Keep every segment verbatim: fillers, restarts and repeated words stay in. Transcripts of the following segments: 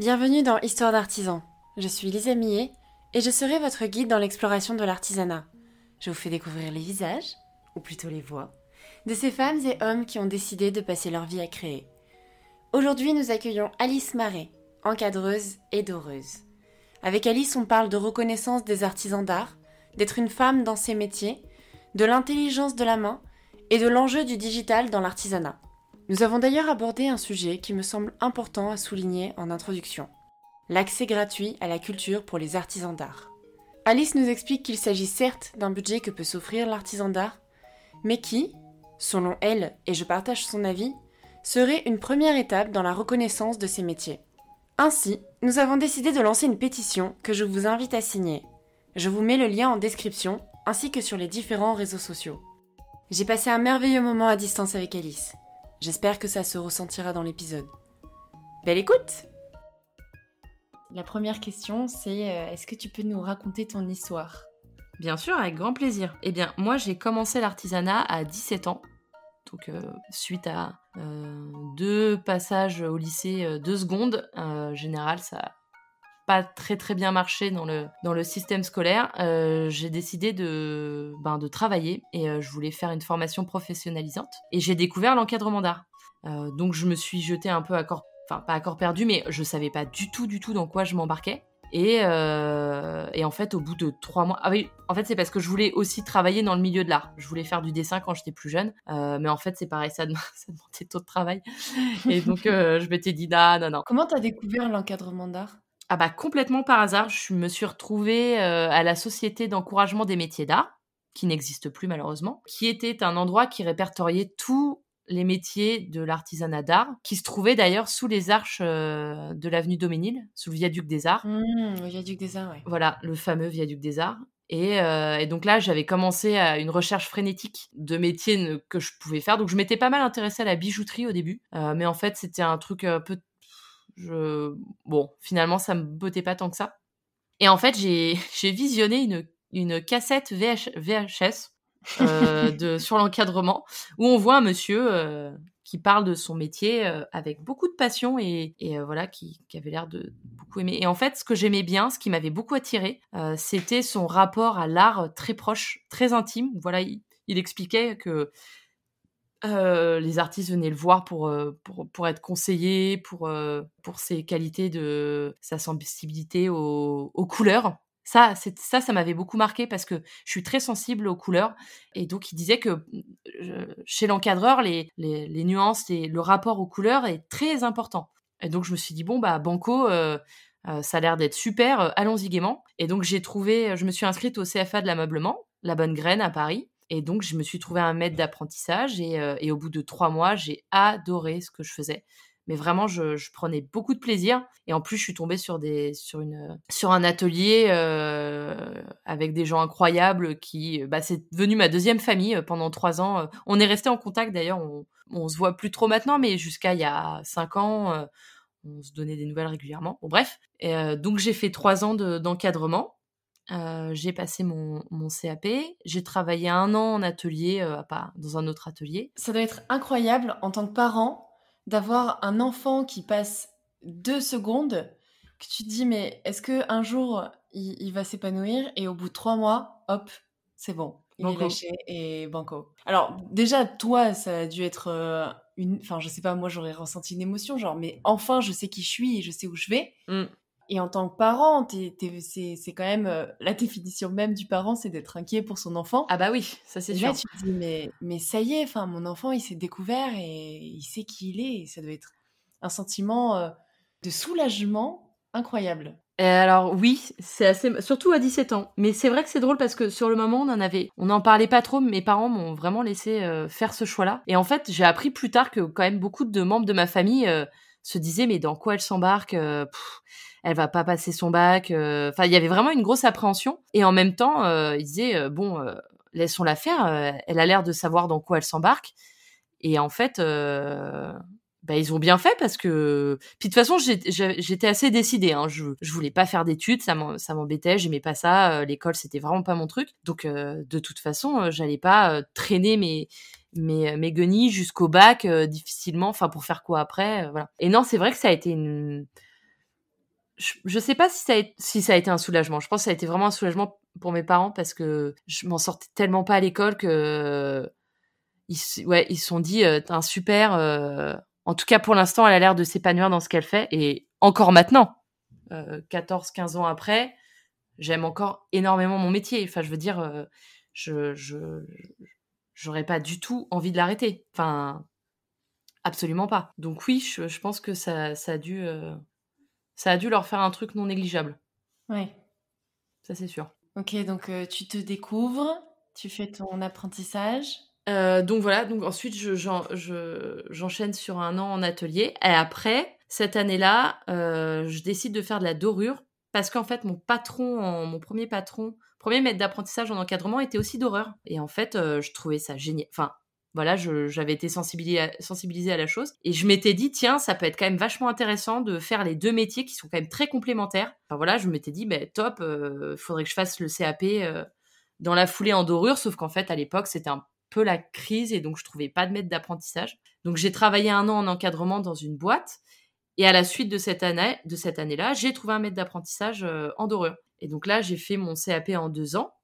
Bienvenue dans Histoire d'Artisan. Je suis Lisa Millet et je serai votre guide dans l'exploration de l'artisanat. Je vous fais découvrir les visages, ou plutôt les voix, de ces femmes et hommes qui ont décidé de passer leur vie à créer. Aujourd'hui, nous accueillons Alice Marais, encadreuse et doreuse. Avec Alice, on parle de reconnaissance des artisans d'art, d'être une femme dans ses métiers, de l'intelligence de la main et de l'enjeu du digital dans l'artisanat. Nous avons d'ailleurs abordé un sujet qui me semble important à souligner en introduction, l'accès gratuit à la culture pour les artisans d'art. Alice nous explique qu'il s'agit certes d'un budget que peut s'offrir l'artisan d'art, mais qui, selon elle, et je partage son avis, serait une première étape dans la reconnaissance de ces métiers. Ainsi, nous avons décidé de lancer une pétition que je vous invite à signer. Je vous mets le lien en description, ainsi que sur les différents réseaux sociaux. J'ai passé un merveilleux moment à distance avec Alice. J'espère que ça se ressentira dans l'épisode. Belle écoute! La première question, c'est euh, est-ce que tu peux nous raconter ton histoire? Bien sûr, avec grand plaisir. Eh bien, moi, j'ai commencé l'artisanat à dix-sept ans. Donc, euh, suite à euh, deux passages au lycée, euh, deux secondes, euh, en général, ça n'a pas très très bien marché dans le, dans le système scolaire. Euh, j'ai décidé de, ben, de travailler et euh, je voulais faire une formation professionnalisante. Et j'ai découvert l'encadrement d'art. Euh, donc, je me suis jetée un peu à corps, enfin, pas à corps perdu, mais je ne savais pas du tout, du tout dans quoi je m'embarquais. Et, euh, et en fait, au bout de trois mois... Ah oui, en fait, c'est parce que je voulais aussi travailler dans le milieu de l'art. Je voulais faire du dessin quand j'étais plus jeune. Euh, mais en fait, c'est pareil, ça, dem- ça demandait trop de travail. Et donc, euh, je m'étais dit, non, non, non. Comment t'as découvert l'encadrement d'art ? Ah bah, complètement par hasard. Je me suis retrouvée euh, à la Société d'encouragement des métiers d'art, qui n'existe plus malheureusement, qui était un endroit qui répertoriait tout... les métiers de l'artisanat d'art, qui se trouvaient d'ailleurs sous les arches euh, de l'avenue Daumesnil, sous le viaduc des arts. Mmh, le viaduc des arts, oui. Voilà, le fameux viaduc des arts. Et, euh, et donc là, j'avais commencé à une recherche frénétique de métiers ne, que je pouvais faire. Donc, je m'étais pas mal intéressée à la bijouterie au début. Euh, mais en fait, c'était un truc un peu... Je... Bon, finalement, ça me bottait pas tant que ça. Et en fait, j'ai, j'ai visionné une, une cassette V H S euh, de, sur l'encadrement, où on voit un monsieur euh, qui parle de son métier euh, avec beaucoup de passion et, et euh, voilà, qui, qui avait l'air de beaucoup aimer. Et en fait, ce que j'aimais bien, ce qui m'avait beaucoup attirée, euh, c'était son rapport à l'art très proche, très intime. Voilà, il, il expliquait que euh, les artistes venaient le voir pour, pour, pour être conseillés, pour, pour ses qualités de sa sensibilité aux, aux couleurs. Ça, c'est, ça, ça m'avait beaucoup marqué parce que je suis très sensible aux couleurs. Et donc, il disait que euh, chez l'encadreur, les, les, les nuances, les, le rapport aux couleurs est très important. Et donc, je me suis dit, bon, bah, Banco, euh, euh, ça a l'air d'être super, euh, allons-y gaiement. Et donc, j'ai trouvé, je me suis inscrite au C F A de l'ameublement La Bonne Graine à Paris. Et donc, je me suis trouvée un maître d'apprentissage. Et, euh, et au bout de trois mois, j'ai adoré ce que je faisais. Mais vraiment, je, je prenais beaucoup de plaisir. Et en plus, je suis tombée sur, des, sur, une, sur un atelier euh, avec des gens incroyables qui... Bah, c'est devenu ma deuxième famille pendant trois ans. On est resté en contact, d'ailleurs. On ne se voit plus trop maintenant, mais jusqu'à il y a cinq ans, euh, on se donnait des nouvelles régulièrement. Bon, bref. Et, euh, donc, j'ai fait trois ans de, d'encadrement. Euh, j'ai passé mon, mon C A P, j'ai travaillé un an en atelier, euh, pas dans un autre atelier. Ça doit être incroyable en tant que parent d'avoir un enfant qui passe deux secondes, que tu te dis, mais est-ce qu'un jour, il, il va s'épanouir ? Et au bout de trois mois, hop, c'est bon, il banco. Est lâché et banco. Alors déjà, toi, ça a dû être une... Enfin, je sais pas, moi, j'aurais ressenti une émotion, genre, mais enfin, je sais qui je suis et je sais où je vais. Mm. Et en tant que parent, t'es, t'es, c'est, c'est quand même... Euh, la définition même du parent, c'est d'être inquiet pour son enfant. Ah bah oui, ça c'est et sûr. Là, tu te dis, mais, mais ça y est, mon enfant, il s'est découvert et il sait qui il est. Et ça doit être un sentiment euh, de soulagement incroyable. Et alors oui, c'est assez... Surtout à dix-sept ans. Mais c'est vrai que c'est drôle parce que sur le moment, on en avait... On n'en parlait pas trop, mais mes parents m'ont vraiment laissé euh, faire ce choix-là. Et en fait, j'ai appris plus tard que quand même beaucoup de membres de ma famille euh, se disaient, mais dans quoi elle s'embarque euh, pff, elle va pas passer son bac. Euh... Enfin, il y avait vraiment une grosse appréhension. Et en même temps, euh, ils disaient, euh, bon, euh, laissons-la faire. Euh, elle a l'air de savoir dans quoi elle s'embarque. Et en fait, euh, bah, ils ont bien fait parce que... Puis de toute façon, j'ai, j'ai, j'étais assez décidée. Hein. Je, je voulais pas faire d'études, ça, m'en, ça m'embêtait, j'aimais pas ça. Euh, l'école, c'était vraiment pas mon truc. Donc, euh, de toute façon, euh, j'allais pas euh, traîner mes... Mes, mes guenilles jusqu'au bac, euh, difficilement, enfin pour faire quoi après, euh, voilà. Et non, c'est vrai que ça a été une, je ne sais pas si ça, a, si ça a été un soulagement. Je pense que ça a été vraiment un soulagement pour mes parents parce que je m'en sortais tellement pas à l'école que ils, ouais, ils se sont dit euh, t'as un super. Euh... En tout cas, pour l'instant, elle a l'air de s'épanouir dans ce qu'elle fait. Et encore maintenant, euh, quatorze quinze ans après, j'aime encore énormément mon métier. Enfin, je veux dire, euh, je, je, j'aurais pas du tout envie de l'arrêter. Enfin, absolument pas. Donc oui, je, je pense que ça, ça a dû, euh, ça a dû leur faire un truc non négligeable. Oui. Ça, c'est sûr. Ok, donc euh, tu te découvres, tu fais ton apprentissage. Euh, donc voilà, donc ensuite je, j'en, je, j'enchaîne sur un an en atelier et après, cette année-là, euh, je décide de faire de la dorure parce qu'en fait mon patron, en, mon premier patron, premier maître d'apprentissage en encadrement était aussi doreur et en fait euh, je trouvais ça génial, enfin voilà, je, j'avais été sensibilisée à, sensibilisée à la chose et je m'étais dit tiens, ça peut être quand même vachement intéressant de faire les deux métiers qui sont quand même très complémentaires. Enfin voilà, je m'étais dit ben bah, top, euh, faudrait que je fasse le C A P euh, dans la foulée en dorure, sauf qu'en fait à l'époque c'était un peu la crise et donc je trouvais pas de maître d'apprentissage. Donc j'ai travaillé un an en encadrement dans une boîte et à la suite de cette année, de cette année-là, j'ai trouvé un maître d'apprentissage euh, en dorure. Et donc là, j'ai fait mon C A P en deux ans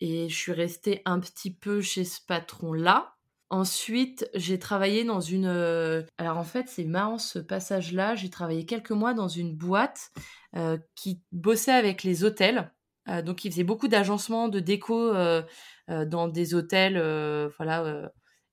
et je suis restée un petit peu chez ce patron-là. Ensuite, j'ai travaillé dans une... Euh... Alors en fait, c'est marrant ce passage-là. J'ai travaillé quelques mois dans une boîte euh, qui bossait avec les hôtels. Euh, donc, ils faisaient beaucoup d'agencement, de déco euh, euh, dans des hôtels, euh, voilà, euh,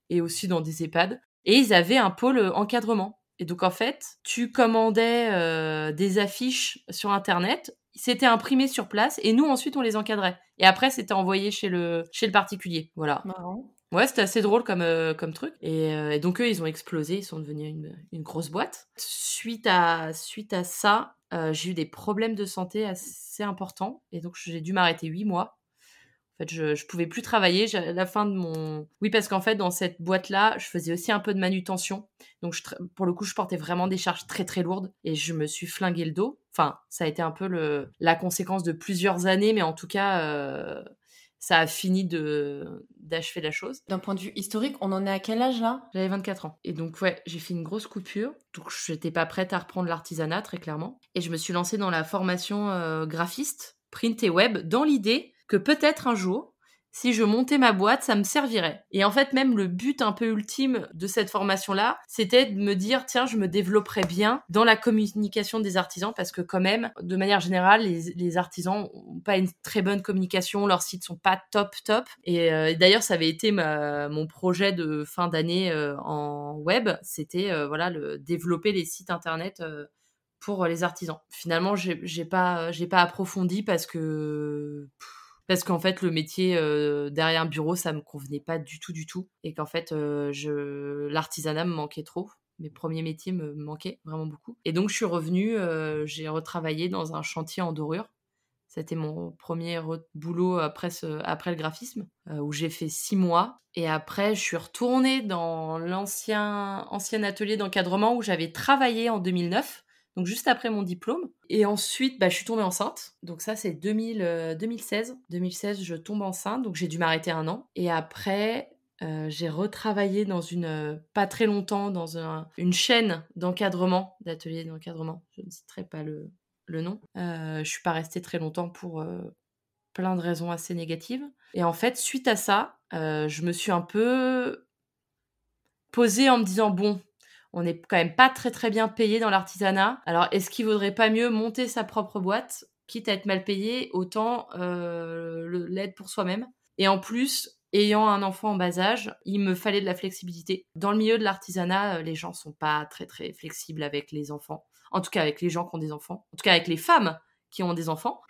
et aussi dans des EHPAD. Et ils avaient un pôle euh, encadrement. Et donc, en fait, tu commandais euh, des affiches sur Internet, c'était imprimé sur place, et nous, ensuite, on les encadrait. Et après, c'était envoyé chez le, chez le particulier. Voilà. Marrant. Ouais, c'était assez drôle comme, euh, comme truc. Et, euh, et donc, eux, ils ont explosé, ils sont devenus une, une grosse boîte. Suite à, suite à ça... Euh, j'ai eu des problèmes de santé assez importants et donc j'ai dû m'arrêter huit mois. En fait, je, je pouvais plus travailler. J'ai, à la fin de mon... Oui, parce qu'en fait, dans cette boîte-là, je faisais aussi un peu de manutention. Donc, je, pour le coup, je portais vraiment des charges très, très lourdes et je me suis flingué le dos. Enfin, ça a été un peu le, la conséquence de plusieurs années, mais en tout cas, euh, ça a fini de, d'achever la chose. D'un point de vue historique, on en est à quel âge, là ? J'avais vingt-quatre ans. Et donc, ouais, j'ai fait une grosse coupure. Donc, je n'étais pas prête à reprendre l'artisanat, très clairement. Et je me suis lancée dans la formation euh, graphiste, print et web, dans l'idée que peut-être un jour, si je montais ma boîte, ça me servirait. Et en fait, même le but un peu ultime de cette formation-là, c'était de me dire, tiens, je me développerais bien dans la communication des artisans, parce que quand même, de manière générale, les, les artisans n'ont pas une très bonne communication, leurs sites sont pas top, top. Et, euh, et d'ailleurs, ça avait été ma, mon projet de fin d'année euh, en web, c'était euh, voilà, le, développer les sites internet euh, pour les artisans. Finalement, j'ai, j'ai pas, j'ai pas approfondi parce que... Pff, parce qu'en fait, le métier euh, derrière un bureau, ça me convenait pas du tout, du tout. Et qu'en fait, euh, je... l'artisanat me manquait trop. Mes premiers métiers me manquaient vraiment beaucoup. Et donc, je suis revenue, euh, j'ai retravaillé dans un chantier en dorure. C'était mon premier re- boulot après, ce... après le graphisme, euh, où j'ai fait six mois. Et après, je suis retournée dans l'ancien ancien atelier d'encadrement où j'avais travaillé en deux mille neuf. Donc, juste après mon diplôme. Et ensuite, bah, je suis tombée enceinte. Donc, ça, c'est deux mille, euh, deux mille seize. deux mille seize, je tombe enceinte. Donc, j'ai dû m'arrêter un an. Et après, euh, j'ai retravaillé dans une... Euh, pas très longtemps, dans un, une chaîne d'encadrement, d'atelier d'encadrement. Je ne citerai pas le, le nom. Euh, je ne suis pas restée très longtemps pour euh, plein de raisons assez négatives. Et en fait, suite à ça, euh, je me suis un peu posée en me disant, bon... On n'est quand même pas très très bien payé dans l'artisanat. Alors, est-ce qu'il vaudrait pas mieux monter sa propre boîte, quitte à être mal payé, autant euh, le, l'aide pour soi-même. Et en plus, ayant un enfant en bas âge, il me fallait de la flexibilité. Dans le milieu de l'artisanat, les gens sont pas très très flexibles avec les enfants. En tout cas, avec les gens qui ont des enfants. En tout cas, avec les femmes qui ont des enfants.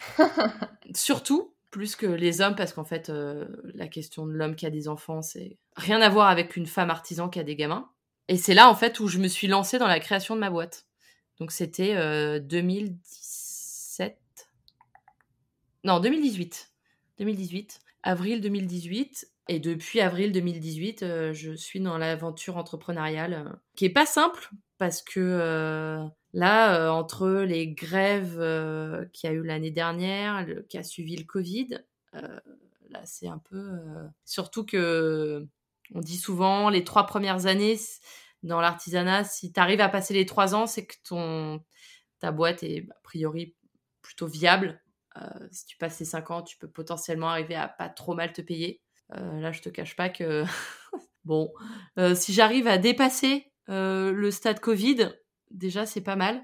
Surtout, plus que les hommes, parce qu'en fait, euh, la question de l'homme qui a des enfants, c'est rien à voir avec une femme artisan qui a des gamins. Et c'est là, en fait, où je me suis lancée dans la création de ma boîte. Donc, c'était euh, deux mille dix-sept... Non, deux mille dix-huit. deux mille dix-huit. Avril deux mille dix-huit. Et depuis avril deux mille dix-huit, euh, je suis dans l'aventure entrepreneuriale euh, qui est pas simple parce que euh, là, euh, entre les grèves euh, qu'il y a eu l'année dernière, le, qui a suivi le Covid, euh, là, c'est un peu... Euh, surtout que... On dit souvent, les trois premières années dans l'artisanat, si tu arrives à passer les trois ans, c'est que ton, ta boîte est a priori plutôt viable. Euh, si tu passes les cinq ans, tu peux potentiellement arriver à pas trop mal te payer. Euh, là, je te cache pas que... bon, euh, si j'arrive à dépasser euh, le stade Covid, déjà, c'est pas mal.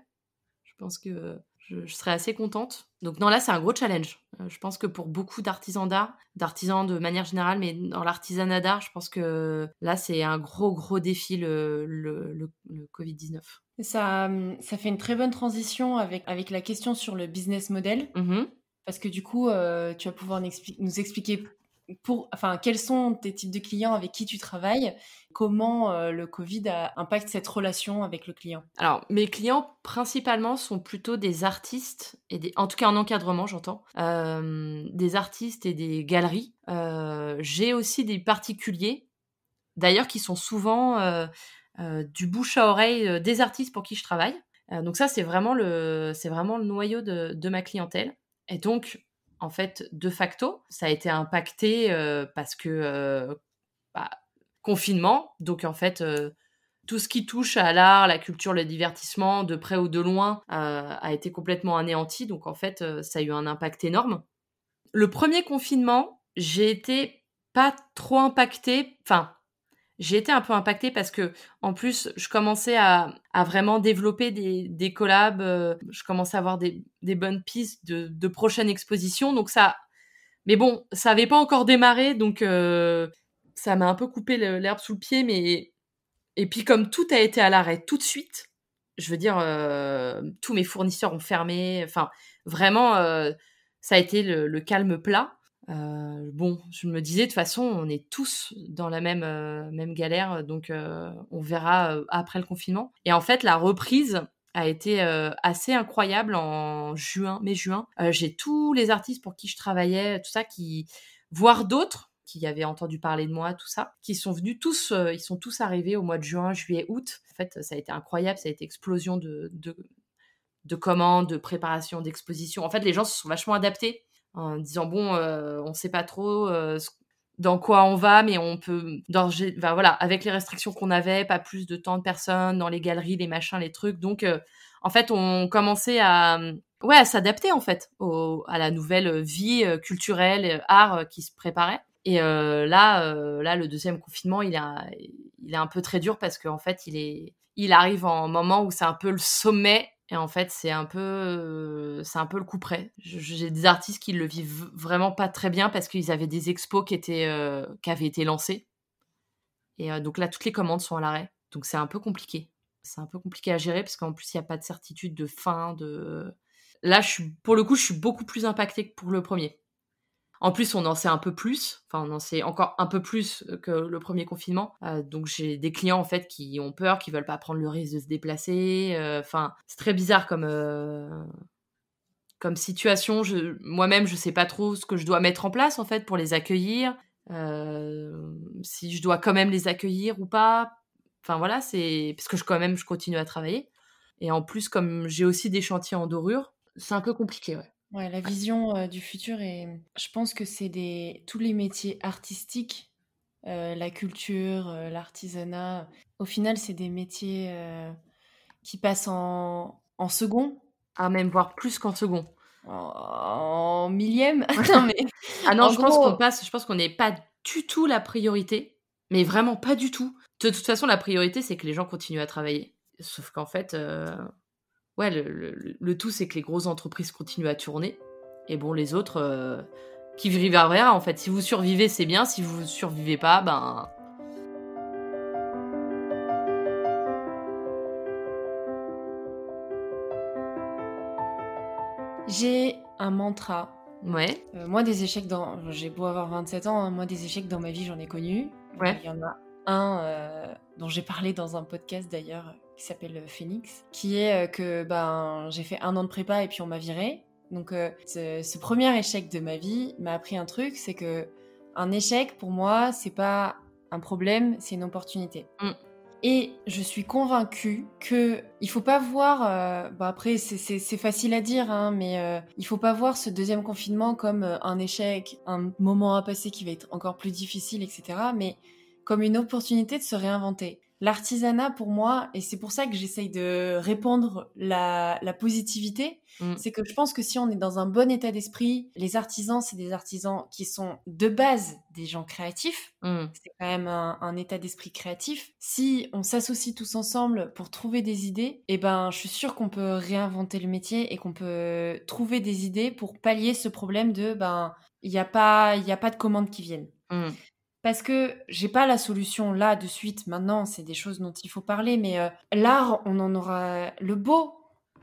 Je pense que je, je serais assez contente. Donc non, là, c'est un gros challenge. Euh, je pense que pour beaucoup d'artisans d'art, d'artisans de manière générale, mais dans l'artisanat d'art, je pense que là, c'est un gros, gros défi, le, le, le, le covid dix-neuf. Ça, ça fait une très bonne transition avec, avec la question sur le business model. Mm-hmm. Parce que du coup, euh, tu vas pouvoir nous expliquer pour, enfin, quels sont tes types de clients, avec qui tu travailles, comment euh, le Covid a, impacte cette relation avec le client. Alors, mes clients, principalement, sont plutôt des artistes, et des, en tout cas en encadrement, j'entends, euh, des artistes et des galeries. Euh, j'ai aussi des particuliers, d'ailleurs, qui sont souvent euh, euh, du bouche à oreille euh, des artistes pour qui je travaille. Euh, donc ça, c'est vraiment le, c'est vraiment le noyau de, de ma clientèle. Et donc, en fait, de facto, ça a été impacté euh, parce que euh, bah, confinement. Donc, en fait, euh, tout ce qui touche à l'art, la culture, le divertissement, de près ou de loin, euh, a été complètement anéanti. Donc, en fait, euh, ça a eu un impact énorme. Le premier confinement, j'ai été pas trop impactée. Enfin, j'ai été un peu impactée parce que, en plus, je commençais à, à vraiment développer des, des collabs. Euh, je commençais à avoir des, des bonnes pistes de, de prochaines expositions. Donc ça, mais bon, ça n'avait pas encore démarré, donc euh, ça m'a un peu coupé le, l'herbe sous le pied. Mais et puis comme tout a été à l'arrêt tout de suite, je veux dire, euh, tous mes fournisseurs ont fermé. Enfin, vraiment, euh, ça a été le, le calme plat. Euh, bon, je me disais, de toute façon, on est tous dans la même, euh, même galère, donc euh, on verra euh, après le confinement. Et en fait, la reprise a été euh, assez incroyable en juin, mai-juin. Euh, j'ai tous les artistes pour qui je travaillais, tout ça, qui, voire d'autres qui avaient entendu parler de moi, tout ça, qui sont venus tous, euh, ils sont tous arrivés au mois de juin, juillet, août. En fait, ça a été incroyable, ça a été explosion de, de, de commandes, de préparation, d'exposition. En fait, les gens se sont vachement adaptés, en disant, bon, euh, on ne sait pas trop euh, dans quoi on va, mais on peut... Dans, enfin, voilà, avec les restrictions qu'on avait, pas plus de tant de personnes dans les galeries, les machins, les trucs. Donc, euh, en fait, on commençait à, ouais, à s'adapter, en fait, au, à la nouvelle vie culturelle, art qui se préparait. Et euh, là, euh, là, le deuxième confinement, il, a, il est un peu très dur parce qu'en fait, il, est, il arrive en moment où c'est un peu le sommet. Et en fait, c'est un peu, euh, c'est un peu le coup près. J'ai des artistes qui le vivent vraiment pas très bien parce qu'ils avaient des expos qui étaient, euh, qui avaient été lancées. Et euh, donc là, toutes les commandes sont à l'arrêt. Donc c'est un peu compliqué. C'est un peu compliqué à gérer parce qu'en plus, il n'y a pas de certitude de fin. De... Là, je suis, pour le coup, je suis beaucoup plus impactée que pour le premier. En plus, on en sait un peu plus. Enfin, on en sait encore un peu plus que le premier confinement. Euh, donc, j'ai des clients, en fait, qui ont peur, qui veulent pas prendre le risque de se déplacer. Enfin, euh, c'est très bizarre comme, euh, comme situation. Je, moi-même, je sais pas trop ce que je dois mettre en place, en fait, pour les accueillir. Euh, si je dois quand même les accueillir ou pas. Enfin, voilà, c'est... Parce que je, quand même, je continue à travailler. Et en plus, comme j'ai aussi des chantiers en dorure, c'est un peu compliqué, ouais. Ouais, la vision euh, du futur, et je pense que c'est des... tous les métiers artistiques, euh, la culture, euh, l'artisanat, au final, c'est des métiers euh, qui passent en, en second. Ah, même voire plus qu'en second. En, en millième. Non, mais... Ah non, je, gros... pense qu'on passe, je pense qu'on n'est pas du tout la priorité, mais vraiment pas du tout. De toute façon, la priorité, c'est que les gens continuent à travailler. Sauf qu'en fait... Euh... Ouais, le, le, le tout, c'est que les grosses entreprises continuent à tourner. Et bon, les autres, euh, qui vivent à rien, en fait. Si vous survivez, c'est bien. Si vous survivez pas, ben... J'ai un mantra. Ouais. Euh, moi, des échecs dans... J'ai beau avoir vingt-sept ans, hein, moi, des échecs dans ma vie, j'en ai connu. Ouais. Il y en a un euh, dont j'ai parlé dans un podcast, d'ailleurs, qui s'appelle Phoenix, qui est que ben, j'ai fait un an de prépa et puis on m'a virée. Donc euh, ce, ce premier échec de ma vie m'a appris un truc, c'est que un échec, pour moi, c'est pas un problème, c'est une opportunité. Mm. Et je suis convaincue que il faut pas voir... Euh, bon après, c'est, c'est, c'est facile à dire, hein, mais euh, il faut pas voir ce deuxième confinement comme euh, un échec, un moment à passer qui va être encore plus difficile, et cetera, mais comme une opportunité de se réinventer. l'artisanat pour moi, et c'est pour ça que j'essaye de répandre la, la positivité, mmh. c'est que je pense que si on est dans un bon état d'esprit, les artisans, c'est des artisans qui sont de base des gens créatifs, mmh. c'est quand même un, un état d'esprit créatif. Si on s'associe tous ensemble pour trouver des idées, eh ben, je suis sûre qu'on peut réinventer le métier et qu'on peut trouver des idées pour pallier ce problème de ben, il n'y a pas, il n'y a pas de commandes qui viennent. Mmh. Parce que j'ai pas la solution là de suite, maintenant, c'est des choses dont il faut parler, mais euh, l'art, on en aura le beau,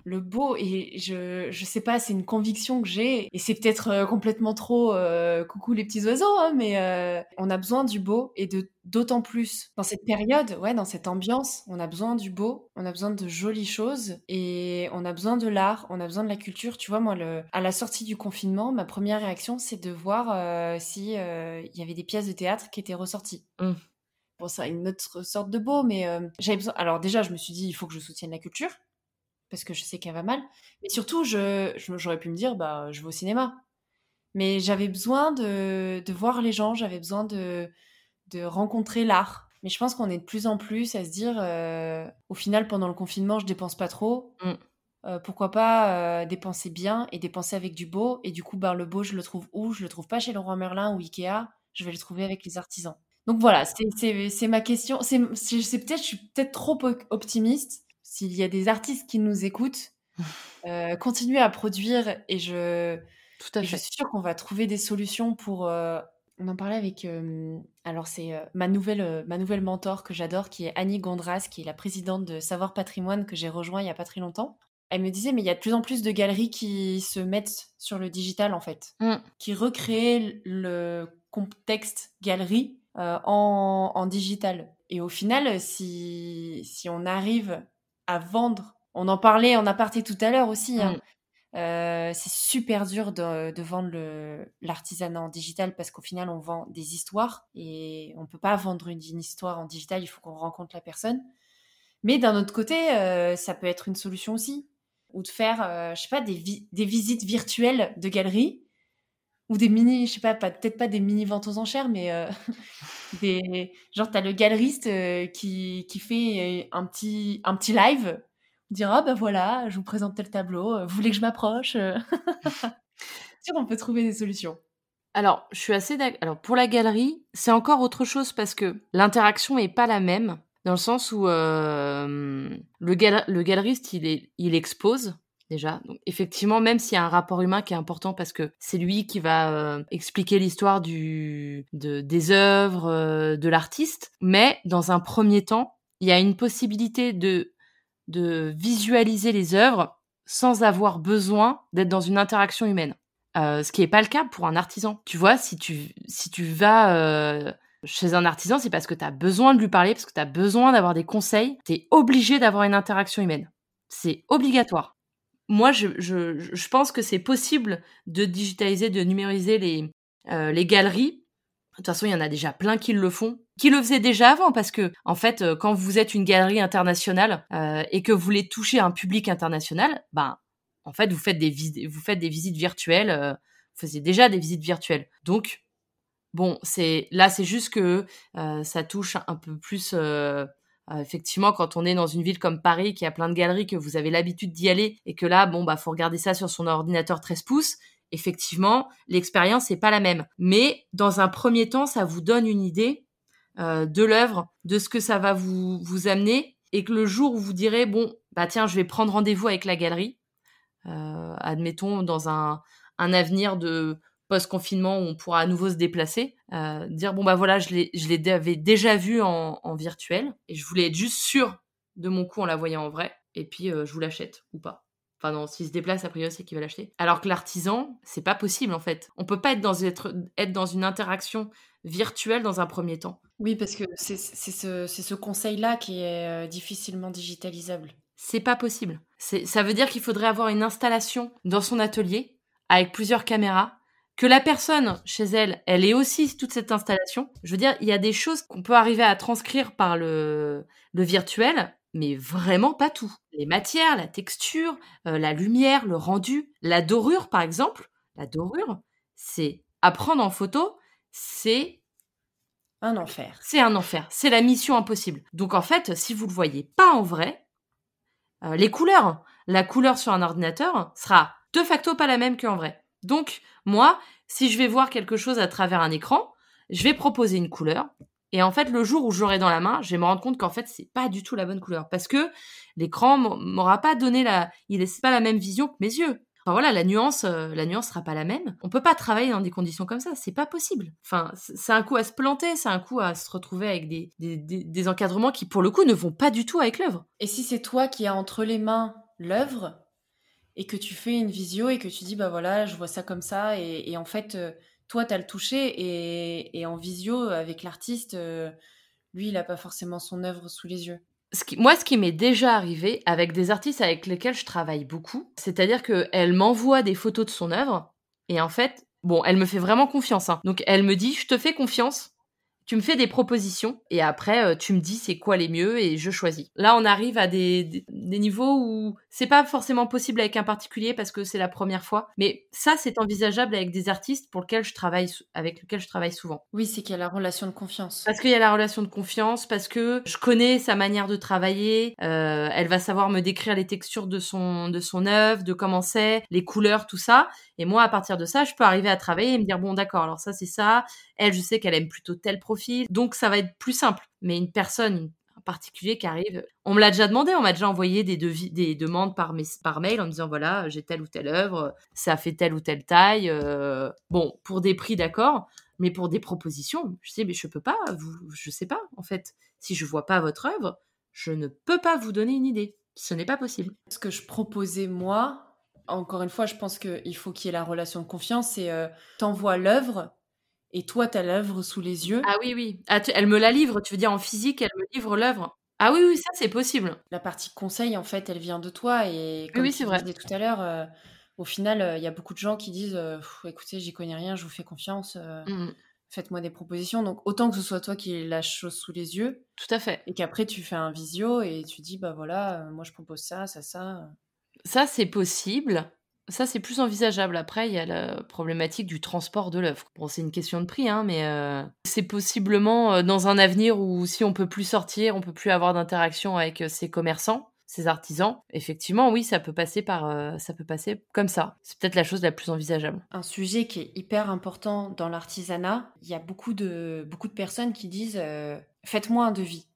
le beau, et je, je sais pas, c'est une conviction que j'ai, et c'est peut-être euh, complètement trop euh, coucou les petits oiseaux, hein, mais euh, on a besoin du beau, et de, d'autant plus dans cette période, ouais, dans cette ambiance, on a besoin du beau, on a besoin de jolies choses, et on a besoin de l'art, on a besoin de la culture. Tu vois, moi, le, à la sortie du confinement, ma première réaction, c'est de voir euh, si euh, y avait des pièces de théâtre qui étaient ressorties. Mmh. Bon, c'est une autre sorte de beau, mais euh, j'avais besoin... Alors déjà, je me suis dit, il faut que je soutienne la culture, parce que je sais qu'elle va mal, mais surtout je, je, j'aurais pu me dire bah, je vais au cinéma, mais j'avais besoin de, de voir les gens, j'avais besoin de, de rencontrer l'art. Mais je pense qu'on est de plus en plus à se dire euh, au final pendant le confinement je dépense pas trop, mm. euh, pourquoi pas euh, dépenser bien et dépenser avec du beau, et du coup bah, le beau je le trouve où? Je le trouve pas chez Leroy Merlin ou Ikea, je vais le trouver avec les artisans. Donc voilà, c'est, c'est, c'est ma question, c'est, c'est, c'est peut-être, je suis peut-être trop optimiste. S'il y a des artistes qui nous écoutent, euh, continuez à produire, et je, Tout à et fait. je suis sûre qu'on va trouver des solutions pour... Euh, on en parlait avec... Euh, alors, c'est euh, ma, nouvelle, euh, ma nouvelle mentor que j'adore, qui est Annie Gondras, qui est la présidente de Savoir Patrimoine, que j'ai rejoint il n'y a pas très longtemps. Elle me disait, mais il y a de plus en plus de galeries qui se mettent sur le digital, en fait, mm. qui recréent le contexte galerie euh, en, en digital. Et au final, si, si on arrive... à vendre. On en parlait, on a parté tout à l'heure aussi. Hein. Mm. Euh, c'est super dur de, de vendre le, l'artisanat en digital, parce qu'au final, on vend des histoires, et on ne peut pas vendre une, une histoire en digital, il faut qu'on rencontre la personne. Mais d'un autre côté, euh, ça peut être une solution aussi, ou de faire, euh, je sais pas, des, vi- des visites virtuelles de galeries, ou des mini, je sais pas, pas peut-être pas des mini ventes aux enchères, mais euh, des genre t'as le galeriste euh, qui qui fait un petit un petit live, dire ah oh, ben voilà, je vous présente tel tableau, vous voulez que je m'approche? Sûr, on peut trouver des solutions. Alors je suis assez d'accord. Alors pour la galerie, c'est encore autre chose, parce que l'interaction est pas la même, dans le sens où euh, le gal- le galeriste il est il expose. Déjà. Donc, effectivement, même s'il y a un rapport humain qui est important, parce que c'est lui qui va euh, expliquer l'histoire du, de, des œuvres, euh, de l'artiste, mais dans un premier temps, il y a une possibilité de, de visualiser les œuvres sans avoir besoin d'être dans une interaction humaine. Euh, ce qui n'est pas le cas pour un artisan. Tu vois, si tu, si tu vas... Euh, Chez un artisan, c'est parce que tu as besoin de lui parler, parce que tu as besoin d'avoir des conseils. Tu es obligé d'avoir une interaction humaine. C'est obligatoire. Moi, je, je, je pense que c'est possible de digitaliser, de numériser les, euh, les galeries. De toute façon, il y en a déjà plein qui le font, qui le faisaient déjà avant, parce que, en fait, quand vous êtes une galerie internationale euh, et que vous voulez toucher un public international, ben, en fait, vous faites des, vis- vous faites des visites virtuelles, euh, vous faisiez déjà des visites virtuelles. Donc, bon, c'est, là, c'est juste que euh, ça touche un peu plus... Euh, Euh, effectivement, quand on est dans une ville comme Paris, qui a plein de galeries, que vous avez l'habitude d'y aller, et que là, bon, bah, faut regarder ça sur son ordinateur treize pouces. Effectivement, l'expérience n'est pas la même. Mais dans un premier temps, ça vous donne une idée euh, de l'œuvre, de ce que ça va vous vous amener, et que le jour où vous direz, bon, bah tiens, je vais prendre rendez-vous avec la galerie, euh, admettons dans un un avenir de post-confinement où on pourra à nouveau se déplacer, euh, dire bon bah voilà, je l'ai, je l'avais déjà vu en, en virtuel, et je voulais être juste sûre de mon coup en la voyant en vrai, et puis euh, je vous l'achète ou pas. Enfin non, s'il se déplace, a priori c'est qu'il va l'acheter. Alors que l'artisan, c'est pas possible en fait. On peut pas être dans, être, être dans une interaction virtuelle dans un premier temps. Oui, parce que c'est, c'est, ce, c'est ce conseil-là qui est euh, difficilement digitalisable. C'est pas possible. C'est, ça veut dire qu'il faudrait avoir une installation dans son atelier avec plusieurs caméras, que la personne, chez elle, elle est aussi toute cette installation. Je veux dire, il y a des choses qu'on peut arriver à transcrire par le, le virtuel, mais vraiment pas tout. Les matières, la texture, euh, la lumière, le rendu, la dorure, par exemple. La dorure, c'est à prendre en photo, c'est Un enfer. C'est un enfer. C'est la mission impossible. Donc en fait, si vous le voyez pas en vrai, euh, les couleurs, la couleur sur un ordinateur sera de facto pas la même qu'en vrai. Donc moi, si je vais voir quelque chose à travers un écran, je vais proposer une couleur. Et en fait, le jour où je l'aurai dans la main, je vais me rendre compte qu'en fait, c'est pas du tout la bonne couleur. Parce que l'écran m'aura pas donné la... Il n'est pas la même vision que mes yeux. Enfin voilà, la nuance, euh, la nuance sera pas la même. On peut pas travailler dans des conditions comme ça. C'est pas possible. Enfin, c'est un coup à se planter. C'est un coup à se retrouver avec des, des, des, des encadrements qui, pour le coup, ne vont pas du tout avec l'œuvre. Et si c'est toi qui as entre les mains l'œuvre et que tu fais une visio et que tu dis, bah voilà, je vois ça comme ça. Et, et en fait... Euh... Toi, t'as le touché et, et en visio avec l'artiste, euh, lui, il n'a pas forcément son œuvre sous les yeux. Ce qui, moi, ce qui m'est déjà arrivé avec des artistes avec lesquels je travaille beaucoup, c'est-à-dire qu'elle m'envoie des photos de son œuvre et en fait, bon, elle me fait vraiment confiance. Hein. Donc, elle me dit, je te fais confiance, tu me fais des propositions et après, tu me dis c'est quoi les mieux et je choisis. Là, on arrive à des, des, des niveaux où c'est pas forcément possible avec un particulier parce que c'est la première fois. Mais ça, c'est envisageable avec des artistes pour lesquels je travaille, avec lesquels je travaille souvent. Oui, c'est qu'il y a la relation de confiance. Parce qu'il y a la relation de confiance, parce que je connais sa manière de travailler. Euh, elle va savoir me décrire les textures de son, de son œuvre, de comment c'est, les couleurs, tout ça. Et moi, à partir de ça, je peux arriver à travailler et me dire, bon, d'accord, alors ça, c'est ça. Elle, je sais qu'elle aime plutôt tel profil. Donc, ça va être plus simple. Mais une personne en particulier qui arrive... On me l'a déjà demandé. On m'a déjà envoyé des, devis, des demandes par, mes, par mail en me disant, voilà, j'ai telle ou telle œuvre. Ça fait telle ou telle taille. Euh, bon, pour des prix, d'accord. Mais pour des propositions, je sais, mais je peux pas. Vous, je sais pas, en fait. Si je vois pas votre œuvre, je ne peux pas vous donner une idée. Ce n'est pas possible. Ce que je proposais, moi... Encore une fois, je pense qu'il faut qu'il y ait la relation de confiance et euh, t'envoies l'œuvre et toi, t'as l'œuvre sous les yeux. Ah oui, oui. Ah, tu, elle me la livre, tu veux dire en physique, elle me livre l'œuvre. Ah oui, oui, ça, c'est possible. La partie conseil, en fait, elle vient de toi et comme oui, tu le disais tout à l'heure, euh, au final, il euh, y a beaucoup de gens qui disent euh, « Écoutez, j'y connais rien, je vous fais confiance, euh, mm. faites-moi des propositions. » Donc, autant que ce soit toi qui lâche chose sous les yeux. Tout à fait. Et qu'après, tu fais un visio et tu dis « Bah voilà, euh, moi, je propose ça, ça, ça. » Ça, c'est possible. Ça, c'est plus envisageable. Après, il y a la problématique du transport de l'œuvre. Bon, c'est une question de prix, hein, mais euh, c'est possiblement dans un avenir où si on peut plus sortir, on peut plus avoir d'interaction avec ces commerçants, ces artisans. Effectivement, oui, ça peut passer par, euh, ça peut passer comme ça. C'est peut-être la chose la plus envisageable. Un sujet qui est hyper important dans l'artisanat, il y a beaucoup de, beaucoup de personnes qui disent euh, « Faites-moi un devis ».